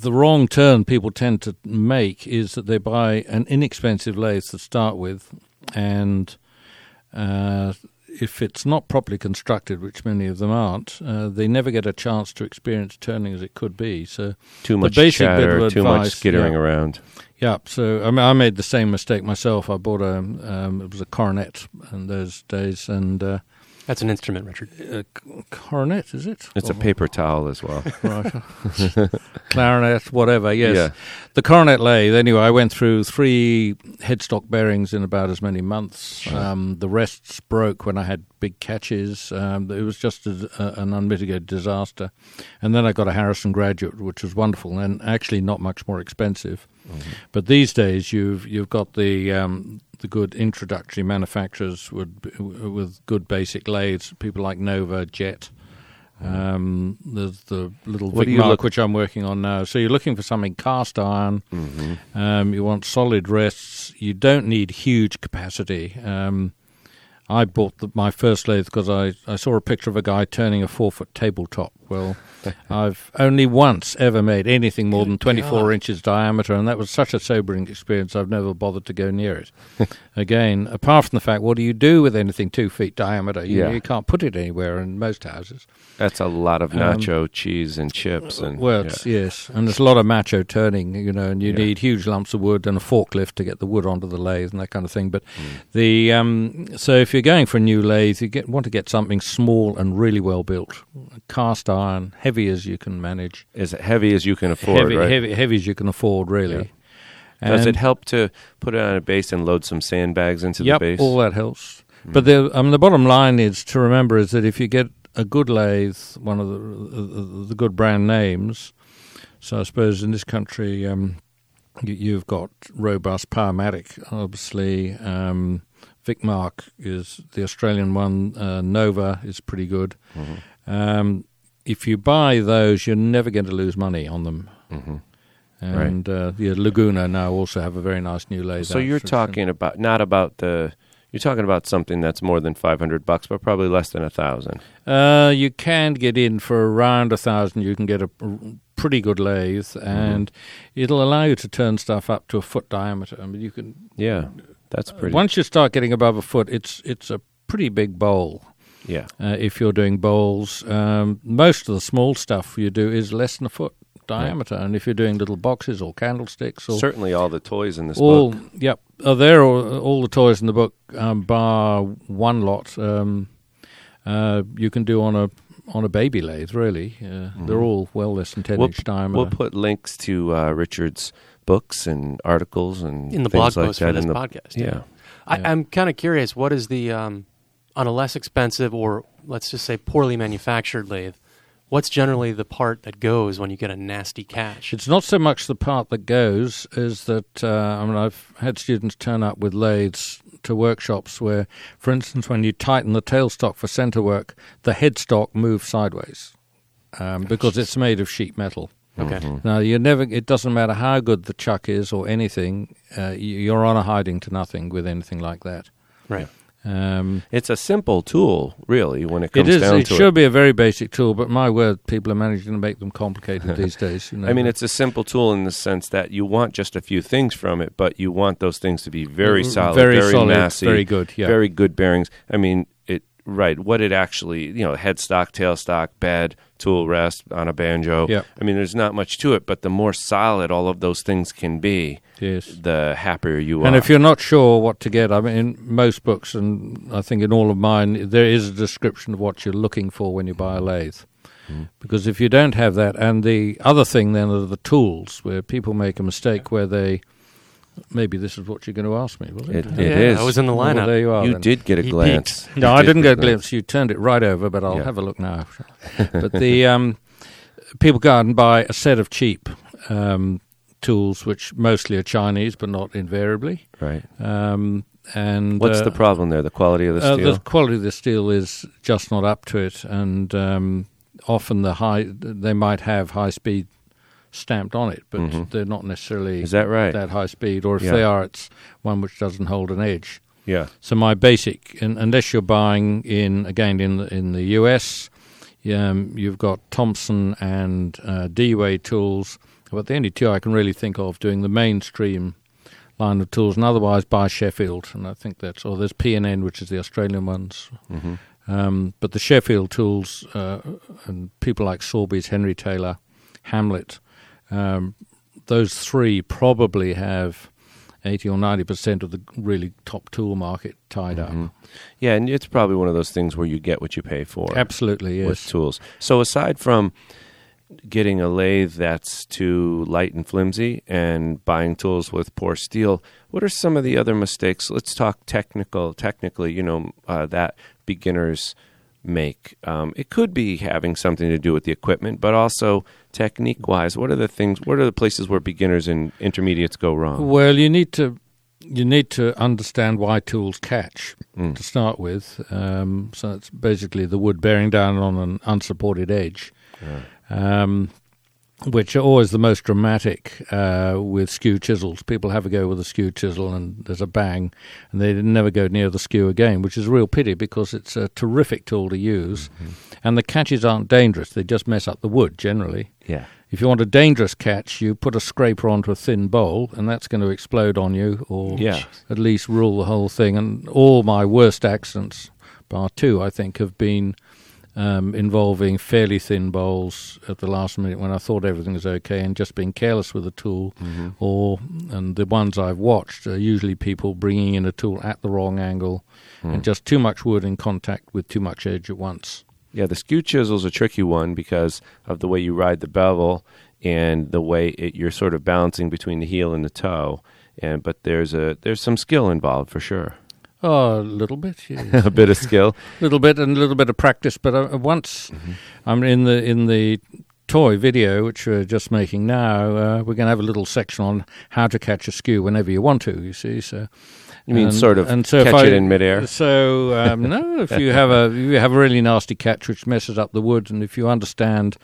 The wrong turn people tend to make is that they buy an inexpensive lathe to start with, and uh, if it's not properly constructed, which many of them aren't, uh, they never get a chance to experience turning as it could be. So too much chatter, too much skittering around. Yeah, so I mean, I made the same mistake myself. I bought a um, it was a Coronet in those days, and. Uh, That's an instrument, Richard. Uh, coronet, is it? It's oh. a paper towel as well. Right. Clarinet, whatever, yes. Yeah. The Coronet lathe, anyway, I went through three headstock bearings in about as many months. Right. Um, the rests broke when I had big catches. Um, it was just a, a, an unmitigated disaster. And then I got a Harrison Graduate, which was wonderful and actually not much more expensive. Mm-hmm. But these days you've you've got the... Um, the good introductory manufacturers would, with good basic lathes, people like Nova, Jet, um, there's the little Vicmark, which I'm working on now. So you're looking for something cast iron, mm-hmm. um, you want solid rests, you don't need huge capacity. Um, I bought the, my first lathe because I, I saw a picture of a guy turning a four-foot tabletop. Well, I've only once ever made anything more than twenty-four yeah. inches diameter, and that was such a sobering experience, I've never bothered to go near it. Again, apart from the fact, what do you do with anything two feet diameter? You, yeah. you can't put it anywhere in most houses. That's a lot of nacho um, cheese and chips. and Well, yeah. yes, and there's a lot of macho turning, you know, and you yeah. need huge lumps of wood and a forklift to get the wood onto the lathe and that kind of thing. But mm. the um, so if you're going for a new lathe, you get, want to get something small and really well built, cast iron, heavy as you can manage. As heavy as you can afford, heavy, right? Heavy, heavy as you can afford, really. Yeah. Does it help to put it on a base and load some sandbags into yep, the base? Yep, all that helps. Mm. But the, um, the bottom line is to remember is that if you get a good lathe, one of the, uh, the good brand names, so I suppose in this country um, you, you've got Robust, Powermatic, obviously. Um, Vicmark is the Australian one. Uh, Nova is pretty good. Mm-hmm. Um, if you buy those, you're never going to lose money on them. Mm-hmm. And right. uh, yeah, Laguna now also have a very nice new lathe. So you're talking about not about the. You're talking about something that's more than five hundred bucks, but probably less than a thousand. Uh, you can get in for around a thousand. You can get a pretty good lathe, and mm-hmm. it'll allow you to turn stuff up to a foot diameter. I mean, you can. Yeah, that's pretty. Uh, once you start getting above a foot, it's it's a pretty big bowl. Yeah. Uh, if you're doing bowls, um, most of the small stuff you do is less than a foot diameter. Yeah. And if you're doing little boxes or candlesticks, or certainly all the toys in this all, book. Yep. Uh, there are all, all the toys in the book, um, bar one lot. Um, uh, you can do on a on a baby lathe, really. Uh, mm-hmm. They're all well less than ten we'll, inch diameter. We'll put links to uh, Richard's books and articles and in the blog like post for this the, podcast. Yeah. yeah. I, I'm kind of curious. What is the um, on a less expensive or, let's just say, poorly manufactured lathe, what's generally the part that goes when you get a nasty catch? It's not so much the part that goes as that, uh, I mean, I've had students turn up with lathes to workshops where, for instance, when you tighten the tailstock for center work, the headstock moves sideways um, because it's made of sheet metal. Okay. Mm-hmm. Now, you never. It doesn't matter how good the chuck is or anything, uh, you're on a hiding to nothing with anything like that. Right. Um, it's a simple tool, really, when it comes it is, down it to it. It should be a very basic tool, but my word, people are managing to make them complicated these days. You know? I mean, it's a simple tool in the sense that you want just a few things from it, but you want those things to be very solid, very, very solid, massy, very good, yeah. very good bearings. I mean, it right, what it actually, you know, headstock, tailstock, bed, tool rest on a banjo. Yep. I mean, there's not much to it, but the more solid all of those things can be, yes. the happier you and are. And if you're not sure what to get, I mean, in most books, and I think in all of mine, there is a description of what you're looking for when you buy a lathe. Mm-hmm. Because if you don't have that, and the other thing then are the tools, where people make a mistake where they... Maybe this is what you're going to ask me, wasn't it? It, it yeah, is. I was in the lineup. Well, there you are, you then. did get a he glance. Peaked. No, you I did didn't get a glance. glance. You turned it right over, but I'll yeah. have a look now. But the um, people go out and buy a set of cheap um, tools, which mostly are Chinese, but not invariably. Right. Um, And what's uh, the problem there? The quality of the steel? Uh, the quality of the steel is just not up to it, and um, often the high they might have high speed stamped on it, but mm-hmm. they're not necessarily is that, right? that high speed, or if yeah. they are, it's one which doesn't hold an edge. Yeah. So my basic, in, unless you're buying in again in the, in the U S, um, you've got Thompson and uh, D-Way tools, but the only two I can really think of doing the mainstream line of tools, and otherwise by Sheffield, and I think that's, or there's P and N, which is the Australian ones. Mm-hmm. Um, but the Sheffield tools, uh, and people like Sorby's, Henry Taylor, Hamlet, um, those three probably have eighty or ninety percent of the really top tool market tied mm-hmm. up. Yeah, and it's probably one of those things where you get what you pay for. Absolutely, yes. With tools. So aside from getting a lathe that's too light and flimsy and buying tools with poor steel, what are some of the other mistakes? Let's talk technical, technically, you know, uh, that beginners make. Um, it could be having something to do with the equipment, but also technique-wise, what are the things, what are the places where beginners and intermediates go wrong? Well, you need to you need to understand why tools catch mm. to start with. Um, so it's basically the wood bearing down on an unsupported edge. Yeah. Um, which are always the most dramatic uh, with skew chisels. People have a go with a skew chisel and there's a bang, and they never go near the skew again, which is a real pity because it's a terrific tool to use. Mm-hmm. And the catches aren't dangerous. They just mess up the wood generally. Yeah. If you want a dangerous catch, you put a scraper onto a thin bowl, and that's going to explode on you or yeah. at least rule the whole thing. And all my worst accidents, bar two, I think, have been Um, involving fairly thin bowls at the last minute when I thought everything was okay and just being careless with a tool. Mm-hmm. Or, and the ones I've watched are usually people bringing in a tool at the wrong angle mm. and just too much wood in contact with too much edge at once. Yeah, the skew chisel's a tricky one because of the way you ride the bevel and the way it, you're sort of balancing between the heel and the toe. And but there's a there's some skill involved for sure. Oh, a little bit, yes. A bit of skill, a little bit, and a little bit of practice. But uh, once mm-hmm. I'm in the in the toy video, which we're just making now, uh, we're going to have a little section on how to catch a skew whenever you want to. You see, so you mean and, sort of and so catch I, it in midair. So um, no, if you have a you have a really nasty catch which messes up the wood, and if you understand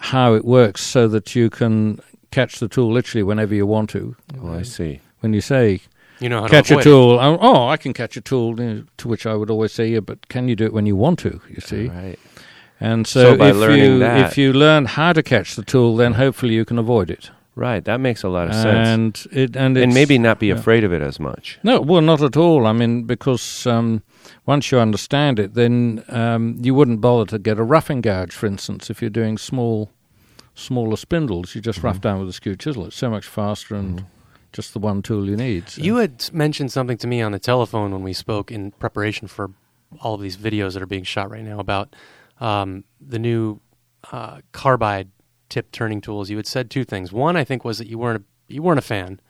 how it works, so that you can catch the tool literally whenever you want to. Oh, I see. When you say, you know how catch to a tool. I, oh, I can catch a tool, you know, to which I would always say, yeah, but can you do it when you want to, you see? Right. And so, so by if, learning you, that. if you learn how to catch the tool, then hopefully you can avoid it. Right, that makes a lot of and sense. It, and, and maybe not be afraid yeah. of it as much. No, well, not at all. I mean, because um, once you understand it, then um, you wouldn't bother to get a roughing gouge, for instance, if you're doing small, smaller spindles. You just mm-hmm. rough down with a skew chisel. It's so much faster and... Mm-hmm. just the one tool you need. So. You had mentioned something to me on the telephone when we spoke in preparation for all of these videos that are being shot right now about um, the new uh, carbide tip turning tools. You had said two things. One, I think, was that you weren't a, you weren't a fan,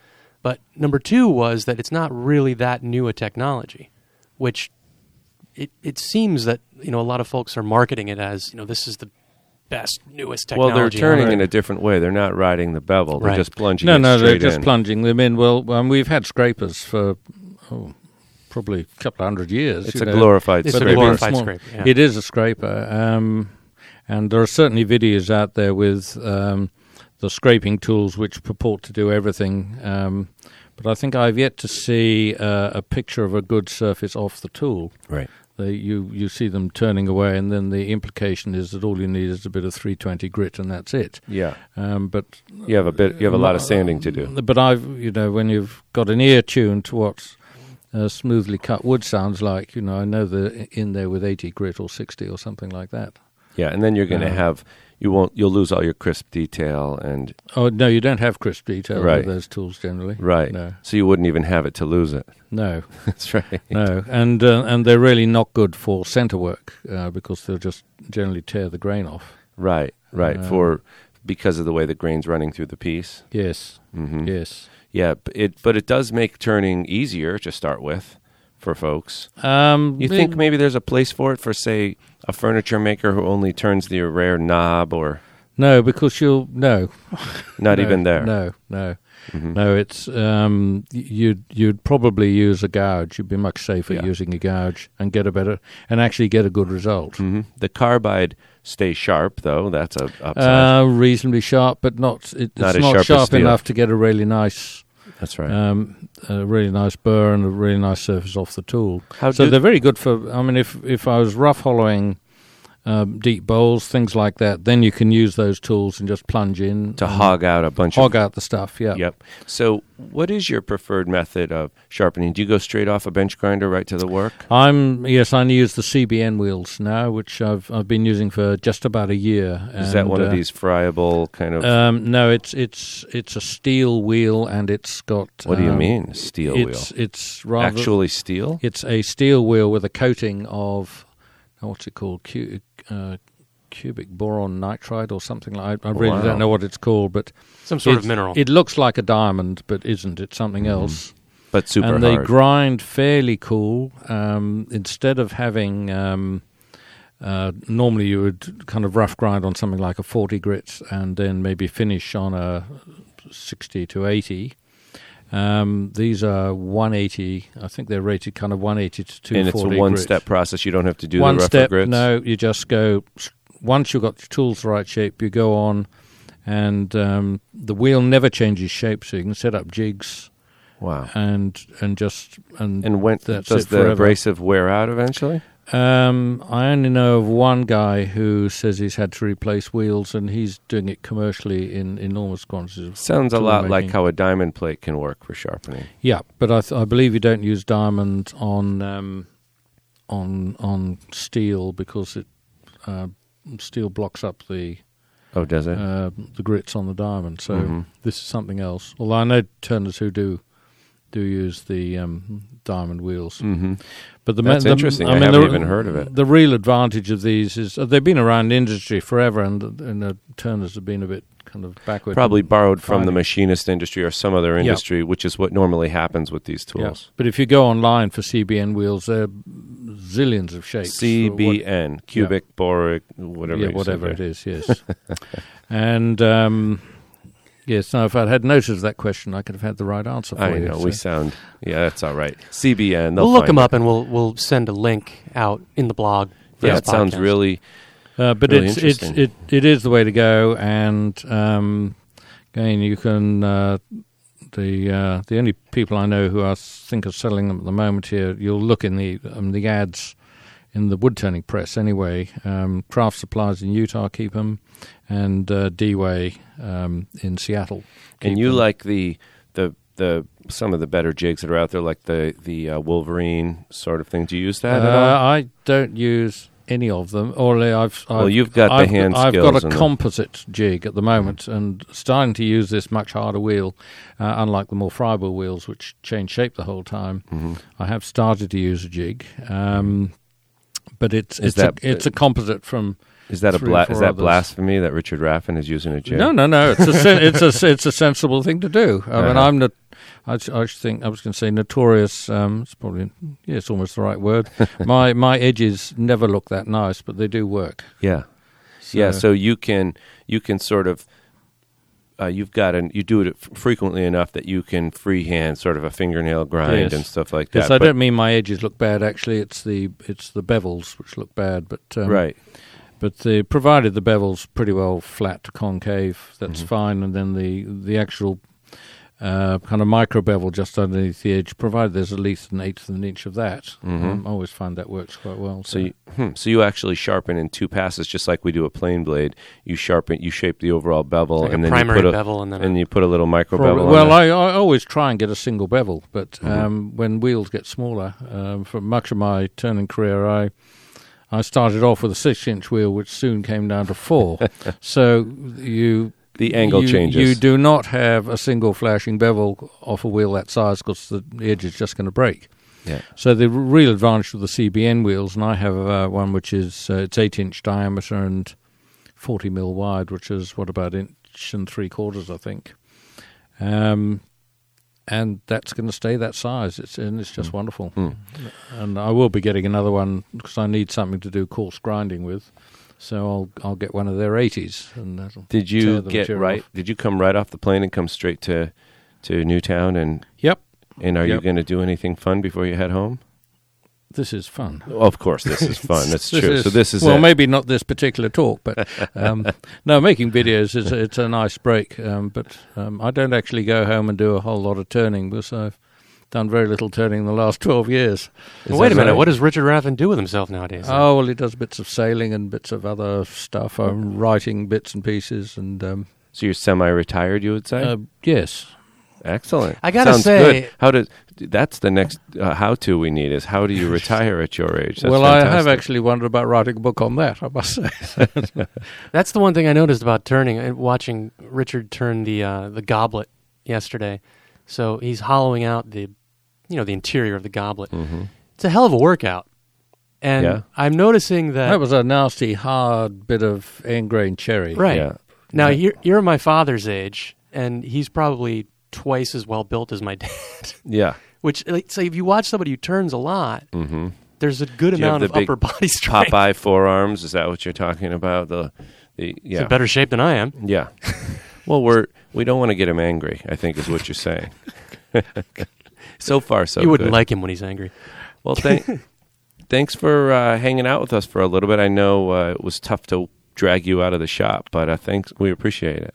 but number two was that it's not really that new a technology, which it it seems that you know a lot of folks are marketing it as you know this is the best, newest technology. Well, they're turning right. in a different way. They're not riding the bevel. Right. They're just plunging no, it no, straight in. No, no, they're just in. plunging them in. Well, um, we've had scrapers for oh, probably a couple of hundred years. It's a know. glorified it's scraper. It's a glorified it's scraper. Yeah. It is a scraper. Um, and there are certainly videos out there with um, the scraping tools which purport to do everything. Um, but I think I've yet to see uh, a picture of a good surface off the tool. Right. They, you, you see them turning away, and then the implication is that all you need is a bit of three twenty grit, and that's it. Yeah. Um, but you have a bit. You have a lot of sanding to do. But I've, you know, when you've got an ear tuned to what uh, smoothly cut wood sounds like, you know, I know they're in there with eighty grit or sixty or something like that. Yeah, and then you're going to um, have you won't you'll lose all your crisp detail and. Oh no, you don't have crisp detail right. with those tools generally. Right. No. So you wouldn't even have it to lose it. No, that's right. No, and uh, and they're really not good for center work uh, because they'll just generally tear the grain off. Right, right. Um, for because of the way the grain's running through the piece. Yes, mm-hmm. yes, yeah. It but it does make turning easier to start with for folks. Um, you think it, maybe there's a place for it for say a furniture maker who only turns the rare knob or no, because you'll no, not no, even there. No, no. Mm-hmm. No, it's um, you'd you'd probably use a gouge. You'd be much safer yeah. using a gouge and get a better and actually get a good result. Mm-hmm. The carbide stays sharp, though. That's a upside. Uh, reasonably sharp, but not it, not it's not sharp, sharp enough to get a really nice. That's right. Um, a really nice burr and a really nice surface off the tool. How so they're very good for. I mean, if if I was rough hollowing. Um, deep bowls, things like that. Then you can use those tools and just plunge in to hog out a bunch. Hog of... out the stuff. Yeah. Yep. So, what is your preferred method of sharpening? Do you go straight off a bench grinder right to the work? I'm yes. I use the C B N wheels now, which I've I've been using for just about a year. Is and, that one uh, of these friable kind of? Um, no, it's it's it's a steel wheel, and it's got. What um, do you mean steel it's, wheel? It's rather actually steel. It's a steel wheel with a coating of. What's it called? Cu- uh, cubic boron nitride or something like that. I really wow. don't know what it's called, but some sort of mineral. It looks like a diamond, but isn't. It's something mm-hmm. else. But super and hard. And they grind fairly cool. Um, instead of having, um, uh, normally you would kind of rough grind on something like a forty grit and then maybe finish on a sixty to eighty. Um, these are one eighty. I think they're rated kind of one eighty to two forty. And it's a one-step process. You don't have to do one the rougher step, grits? No, you just go... Once you've got your tools the right shape, you go on, and um, the wheel never changes shape, so you can set up jigs. Wow. And and just... And, and when, that's does it the abrasive wear out eventually? Um, I only know of one guy who says he's had to replace wheels, and he's doing it commercially in enormous quantities. Of Sounds a lot making. Like how a diamond plate can work for sharpening. Yeah, but I, th- I believe you don't use diamond on um, on on steel because it uh, steel blocks up the oh does it uh, the grits on the diamond. So mm-hmm. this is something else. Although I know turners who do. do use the um, diamond wheels. Mm-hmm. But the That's ma- the, interesting. I, I mean, haven't the, even heard of it. The real advantage of these is uh, they've been around the industry forever, and, and the turners have been a bit kind of backward. Probably borrowed from the machinist industry or some other industry, yep. which is what normally happens with these tools. Yep. But if you go online for C B N wheels, there are zillions of shapes. C B N, what, cubic, yep. boric, whatever yeah, it is. Whatever it is, yes. and... Um, Yes, now if I had notice of that question, I could have had the right answer for I you. I know, so. We sound, yeah, that's all right. C B N, We'll look them it. up and we'll we'll send a link out in the blog. Yeah, that podcast. sounds really uh, But really it's, it's, it, it is the way to go, and um, again, you can, uh, the uh, the only people I know who I think are selling them at the moment here, you'll look in the um, the ads in the wood-turning press anyway. Um, Craft Supplies in Utah keep them. And uh, D-Way um, in Seattle. And you them. like the the the some of the better jigs that are out there, like the the uh, Wolverine sort of thing. Do you use that? Uh, at all? I don't use any of them. Or I've, I've well, you've got I've, the hand I've, skills. I've got a composite the... jig at the moment, mm-hmm. and starting to use this much harder wheel, uh, unlike the more friable wheels, which change shape the whole time. Mm-hmm. I have started to use a jig, um, but it's Is it's that, a, it's a composite from. Is that a bla- is that others. blasphemy that Richard Raffan is using a jig? No, no, no. It's a sen- it's a it's a sensible thing to do. I uh-huh. mean, I'm not. I, I think I was going to say notorious. Um, it's probably yeah, it's almost the right word. my my edges never look that nice, but they do work. Yeah, so. yeah. So you can you can sort of uh, you've got an you do it frequently enough that you can freehand sort of a fingernail grind yes. and stuff like that. Yes, I but, don't mean my edges look bad. Actually, it's the it's the bevels which look bad. But um, right. But the, provided the bevel's pretty well flat to concave, that's mm-hmm. fine. And then the the actual uh, kind of micro bevel just underneath the edge, provided there's at least an eighth of an inch of that, mm-hmm. um, I always find that works quite well. So, so. You, hmm, so you actually sharpen in two passes, just like we do a plane blade. You sharpen, you shape the overall bevel, like and a then you put a bevel, and then and you put a little micro probably, bevel. Well, on I, I always try and get a single bevel, but mm-hmm. um, when wheels get smaller, um, for much of my turning career, I. I started off with a six-inch wheel, which soon came down to four. so you the angle you, changes. You do not have a single flashing bevel off a wheel that size because the edge is just going to break. Yeah. So the real advantage of the C B N wheels, and I have uh, one which is uh, it's eight-inch diameter and forty mil wide, which is what about inch and three quarters, I think. Um. And that's going to stay that size. It's and it's just mm. wonderful. Mm. And I will be getting another one because I need something to do coarse grinding with. So I'll I'll get one of their eighties. And that'll Did you get right? Off. Did you come right off the plane and come straight to to Newtown and yep. And are yep. you going to do anything fun before you head home? This is fun. Well, of course, this is fun. That's true. Is, so this is well, it. maybe not this particular talk, but um, no, making videos is it's a nice break. Um, but um, I don't actually go home and do a whole lot of turning because I've done very little turning in the last twelve years. Well, wait a minute. Right? What does Richard Raffan do with himself nowadays? Then? Oh well, he does bits of sailing and bits of other stuff. I'm writing bits and pieces, and um, so you're semi-retired, you would say? Uh, yes. Excellent. I gotta Sounds say, good. How does that's the next uh, how-to we need is how do you retire at your age? That's well, fantastic. I have actually wondered about writing a book on that. I must say, that's the one thing I noticed about turning and watching Richard turn the uh, the goblet yesterday. So he's hollowing out the, you know, the interior of the goblet. Mm-hmm. It's a hell of a workout, and yeah. I'm noticing that that was a nasty hard bit of ingrained cherry. Right yeah. now, yeah. you're you're my father's age, and he's probably twice as well built as my dad. Yeah. Which, like, say, if you watch somebody who turns a lot, mm-hmm. there's a good Do amount of upper body strength. Popeye forearms, is that what you're talking about? The, the yeah. It's in better shape than I am. Yeah. Well, we're we don't want to get him angry, I think is what you're saying. So far, so You wouldn't good. like him when he's angry. Well, th- thanks for uh, hanging out with us for a little bit. I know uh, it was tough to drag you out of the shop, but I think we appreciate it.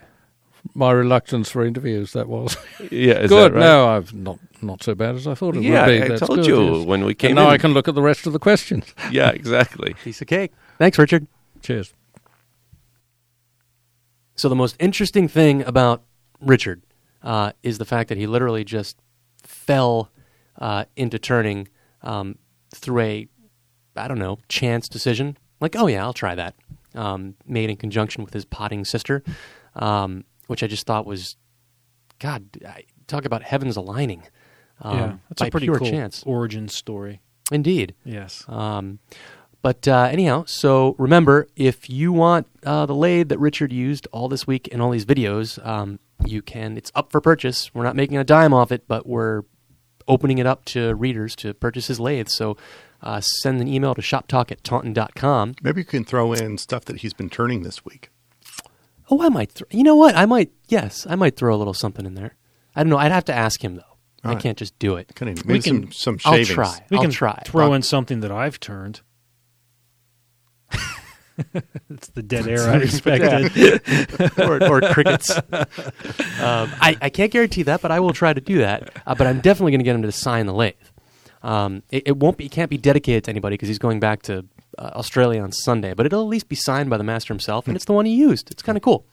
My reluctance for interviews, that was. Yeah, is good. That right? No, I've not not so bad as I thought it yeah, would be. Yeah, I That's told good, you yes. when we came. And now in. I can look at the rest of the questions. Yeah, exactly. Piece of cake. Thanks, Richard. Cheers. So the most interesting thing about Richard uh, is the fact that he literally just fell uh, into turning um, through a, I don't know, chance decision. Like, oh yeah, I'll try that. Um, made in conjunction with his potting sister. Um, which I just thought was, God, I, talk about heavens aligning. Um, yeah, that's a pretty cool chance. Origin story. Indeed. Yes. Um, but uh, anyhow, so remember, if you want uh, the lathe that Richard used all this week in all these videos, um, you can, it's up for purchase. We're not making a dime off it, but we're opening it up to readers to purchase his lathe. So uh, send an email to shop talk at taunton dot com. Maybe you can throw in stuff that he's been turning this week. Oh, I might. Th- you know what? I might. Yes, I might throw a little something in there. I don't know. I'd have to ask him though. All I right. can't just do it. Can I, we can some, some shavings. I'll try. We I'll can try. Throw Rock. in something that I've turned. It's the dead air I expected, or, or crickets. Um, I, I can't guarantee that, but I will try to do that. Uh, but I'm definitely going to get him to sign the lathe. Um, it, it won't be. It can't be dedicated to anybody because he's going back to Uh, Australia on Sunday, but it'll at least be signed by the master himself, and it's the one he used. It's kind of cool.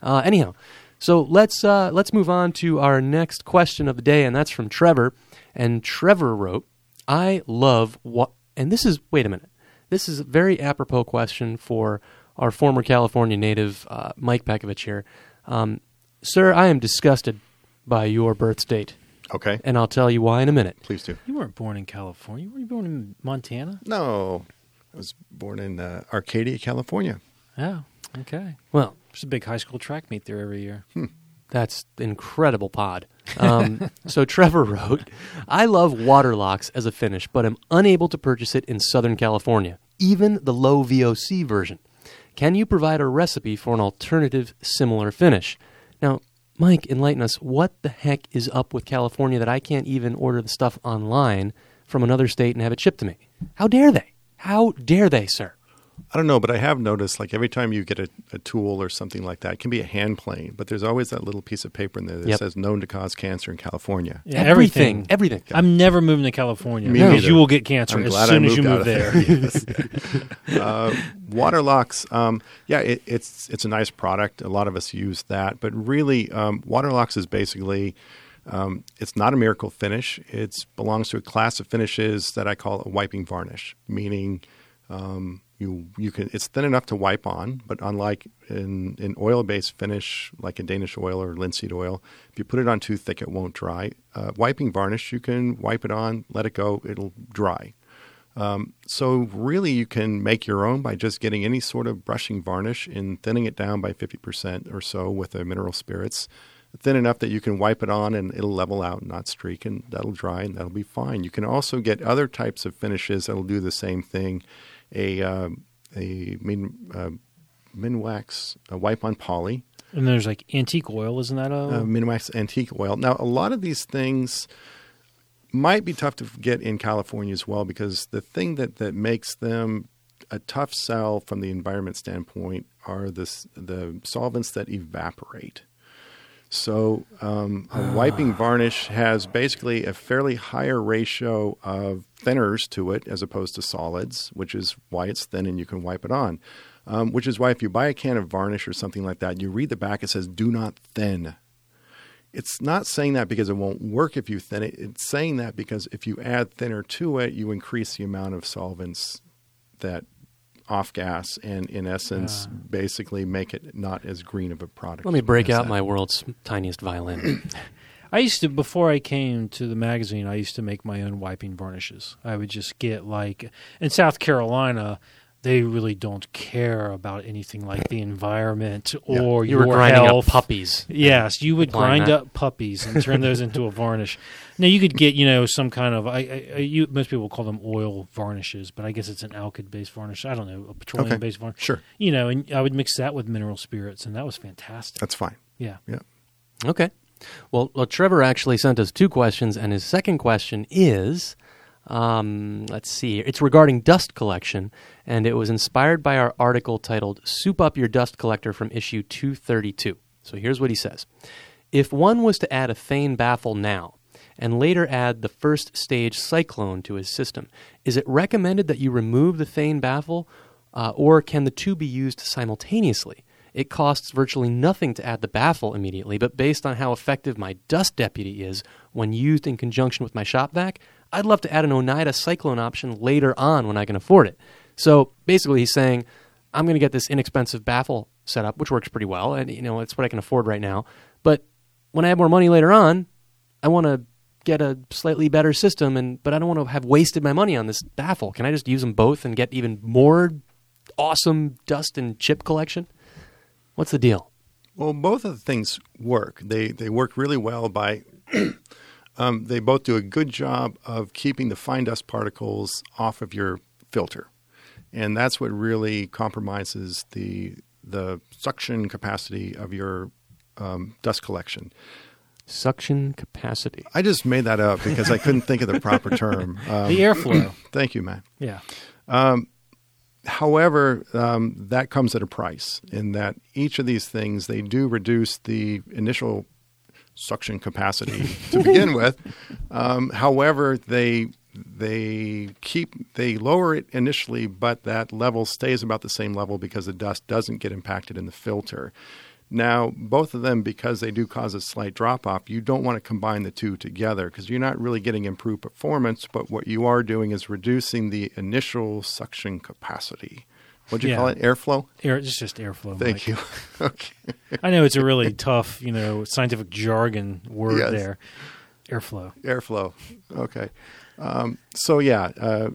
Uh, anyhow, so let's uh, let's move on to our next question of the day, and that's from Trevor. And Trevor wrote, "I love what," and this is wait a minute, this is a very apropos question for our former California native uh, Mike Pekovich here, um, sir. I am disgusted by your birth date. Okay, and I'll tell you why in a minute. Please do. You weren't born in California. Were you born in Montana? No. I was born in uh, Arcadia, California. Oh, okay. Well, there's a big high school track meet there every year. Hmm. That's incredible pod. Um, so Trevor wrote, I love Waterlox as a finish, but am unable to purchase it in Southern California, even the low V O C version. Can you provide a recipe for an alternative similar finish? Now, Mike, enlighten us. What the heck is up with California that I can't even order the stuff online from another state and have it shipped to me? How dare they? How dare they, sir? I don't know, but I have noticed, like, every time you get a, a tool or something like that, it can be a hand plane, but there's always that little piece of paper in there that yep. says known to cause cancer in California. Yeah, everything. Everything. Yeah. I'm never moving to California because no. you will get cancer I'm as soon as you move there. there. Yes. uh, Waterlox, um, yeah, it, it's it's a nice product. A lot of us use that, but really, um, Waterlox is basically... Um, it's not a miracle finish. It belongs to a class of finishes that I call a wiping varnish, meaning um, you you can it's thin enough to wipe on, but unlike in an oil-based finish like a Danish oil or linseed oil, if you put it on too thick, it won't dry. Uh, wiping varnish, you can wipe it on, let it go, it'll dry. Um, so really you can make your own by just getting any sort of brushing varnish and thinning it down by fifty percent or so with the mineral spirits. Thin enough that you can wipe it on and it'll level out, not streak, and that'll dry and that'll be fine. You can also get other types of finishes that'll do the same thing. A uh, a min, uh, Minwax, a wipe on poly. And there's like antique oil, isn't that a... Uh, Minwax antique oil. Now, a lot of these things might be tough to get in California as well, because the thing that, that makes them a tough sell from the environment standpoint are this, the solvents that evaporate. So um, a wiping varnish has basically a fairly higher ratio of thinners to it as opposed to solids, which is why it's thin and you can wipe it on. Um, which is why if you buy a can of varnish or something like that, you read the back, it says, do not thin. It's not saying that because it won't work if you thin it. It's saying that because if you add thinner to it, you increase the amount of solvents that off-gas and, in essence, uh, basically make it not as green of a product. Let me break out that. My world's tiniest violin. I used to, before I came to the magazine, I used to make my own wiping varnishes. I would just get like, in South Carolina, they really don't care about anything like the environment or yeah. you your were grinding health. Up puppies. Yes, you would grind that. Up puppies and turn those into a varnish. Now you could get, you know, some kind of I, I you most people call them oil varnishes, but I guess it's an alkyd-based varnish. I don't know, a petroleum-based okay. varnish. Sure. You know, and I would mix that with mineral spirits, and that was fantastic. That's fine. Yeah. Yeah. Okay. Well, well Trevor actually sent us two questions, and his second question is. Um, let's see here. It's regarding dust collection, and it was inspired by our article titled Soup Up Your Dust Collector from Issue two thirty-two. So here's what he says. If one was to add a Thane baffle now, and later add the first stage cyclone to his system, is it recommended that you remove the Thane baffle, uh, or can the two be used simultaneously? It costs virtually nothing to add the baffle immediately, but based on how effective my dust deputy is when used in conjunction with my shop vac, I'd love to add an Oneida Cyclone option later on when I can afford it. So basically he's saying, I'm going to get this inexpensive baffle set up, which works pretty well, and you know it's what I can afford right now. But when I have more money later on, I want to get a slightly better system, and but I don't want to have wasted my money on this baffle. Can I just use them both and get even more awesome dust and chip collection? What's the deal? Well, both of the things work. They, they work really well by... Um, they both do a good job of keeping the fine dust particles off of your filter. And that's what really compromises the the suction capacity of your um, dust collection. Suction capacity. I just made that up because I couldn't think of the proper term. Um, the airflow. Thank you, Matt. Yeah. Um, however, um, that comes at a price in that each of these things, they do reduce the initial suction capacity to begin with. Um, however, they they keep they lower it initially, but that level stays about the same level because the dust doesn't get impacted in the filter. Now, both of them, because they do cause a slight drop-off, you don't want to combine the two together because you're not really getting improved performance, but what you are doing is reducing the initial suction capacity. What'd you yeah. call it? Airflow? Air, it's just airflow. Thank Mike. You. Okay. I know it's a really tough, you know, scientific jargon word yes. there. Airflow. Airflow. Okay. Um, so, yeah. Uh,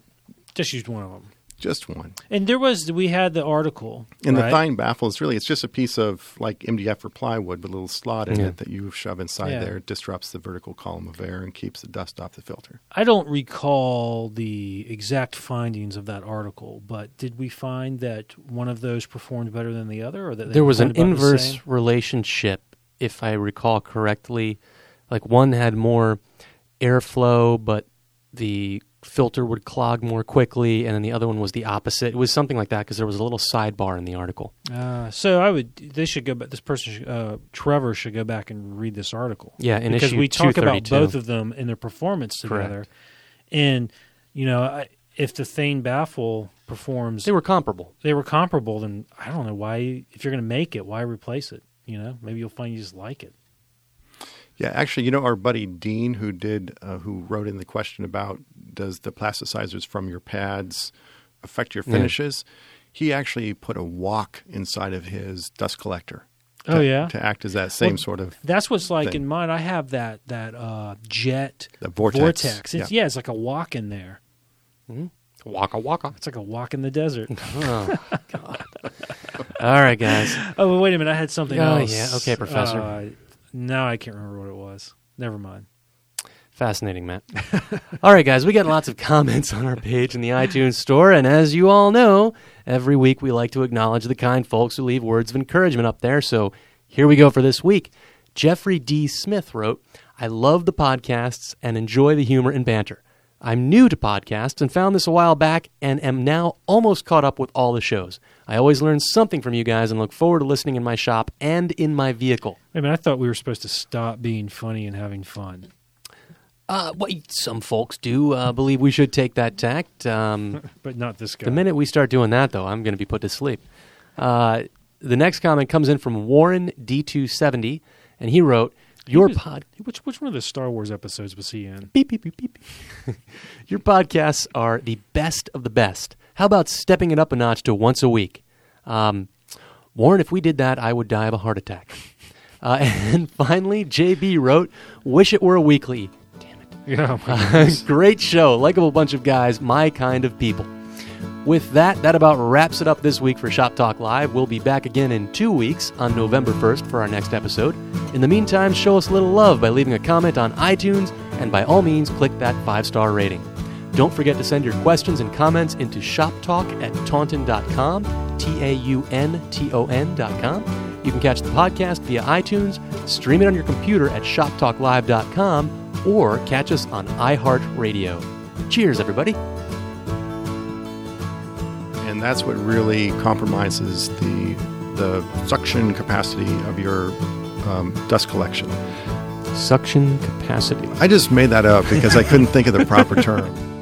just used one of them. Just one. And there was, we had the article. And right? the Thane baffle is really, it's just a piece of like M D F for plywood with a little slot in yeah. it that you shove inside yeah. there. It disrupts the vertical column of air and keeps the dust off the filter. I don't recall the exact findings of that article, but did we find that one of those performed better than the other? Or that they There was an inverse relationship, if I recall correctly. Like one had more airflow, but the filter would clog more quickly, and then the other one was the opposite. It was something like that because there was a little sidebar in the article. Uh, so I would, they should go back, this person, should, uh, Trevor, should go back and read this article. Yeah, in issue two thirty-two. Because we talk about both of them and their performance together. Correct. And, you know, I, if the Thane baffle performs... They were comparable. They were comparable, then I don't know why, if you're going to make it, why replace it? You know, maybe you'll find you just like it. Yeah, actually, you know, our buddy Dean, who did, uh, who wrote in the question about does the plasticizers from your pads affect your finishes, yeah. he actually put a wok inside of his dust collector. To, oh, yeah? To act as that same well, sort of That's what's like thing. In mine. I have that that uh, Jet the vortex. vortex. It's, yeah. yeah, it's like a wok in there. Mm-hmm. Waka waka. It's like a walk in the desert. Oh, God. All right, guys. Oh, well, wait a minute. I had something oh, else. Oh, yeah. Okay, Professor. Uh, No, I can't remember what it was. Never mind. Fascinating, Matt. All right, guys, we got lots of comments on our page in the iTunes store, and as you all know, every week we like to acknowledge the kind folks who leave words of encouragement up there, so Here we go for this week. Jeffrey D. Smith wrote, I love the podcasts and enjoy the humor and banter. I'm new to podcasts and found this a while back and am now almost caught up with all the shows. I always learn something from you guys and look forward to listening in my shop and in my vehicle. Wait a minute, I thought we were supposed to stop being funny and having fun. Uh, well, some folks do uh, believe we should take that tact. Um, but not this guy. The minute we start doing that, though, I'm going to be put to sleep. Uh, the next comment comes in from Warren D two seventy, and he wrote, Your was, pod. Which which one of the Star Wars episodes was he in? Beep, beep, beep, beep. Your podcasts are the best of the best. How about stepping it up a notch to once a week? Um, Warren, if we did that, I would die of a heart attack. Uh, and finally, J B wrote, wish it were a weekly. Damn it. Yeah, uh, great show. Likeable bunch of guys. My kind of people. With that, that about wraps it up this week for Shop Talk Live. We'll be back again in two weeks on November first for our next episode. In the meantime, show us a little love by leaving a comment on iTunes, and by all means, click that five-star rating. Don't forget to send your questions and comments into shop talk at taunton dot com, T A U N T O N dot com. You can catch the podcast via iTunes, stream it on your computer at shop talk live dot com, or catch us on iHeartRadio. Cheers, everybody. And that's what really compromises the the suction capacity of your um, dust collection. Suction capacity. I just made that up because I couldn't think of the proper term.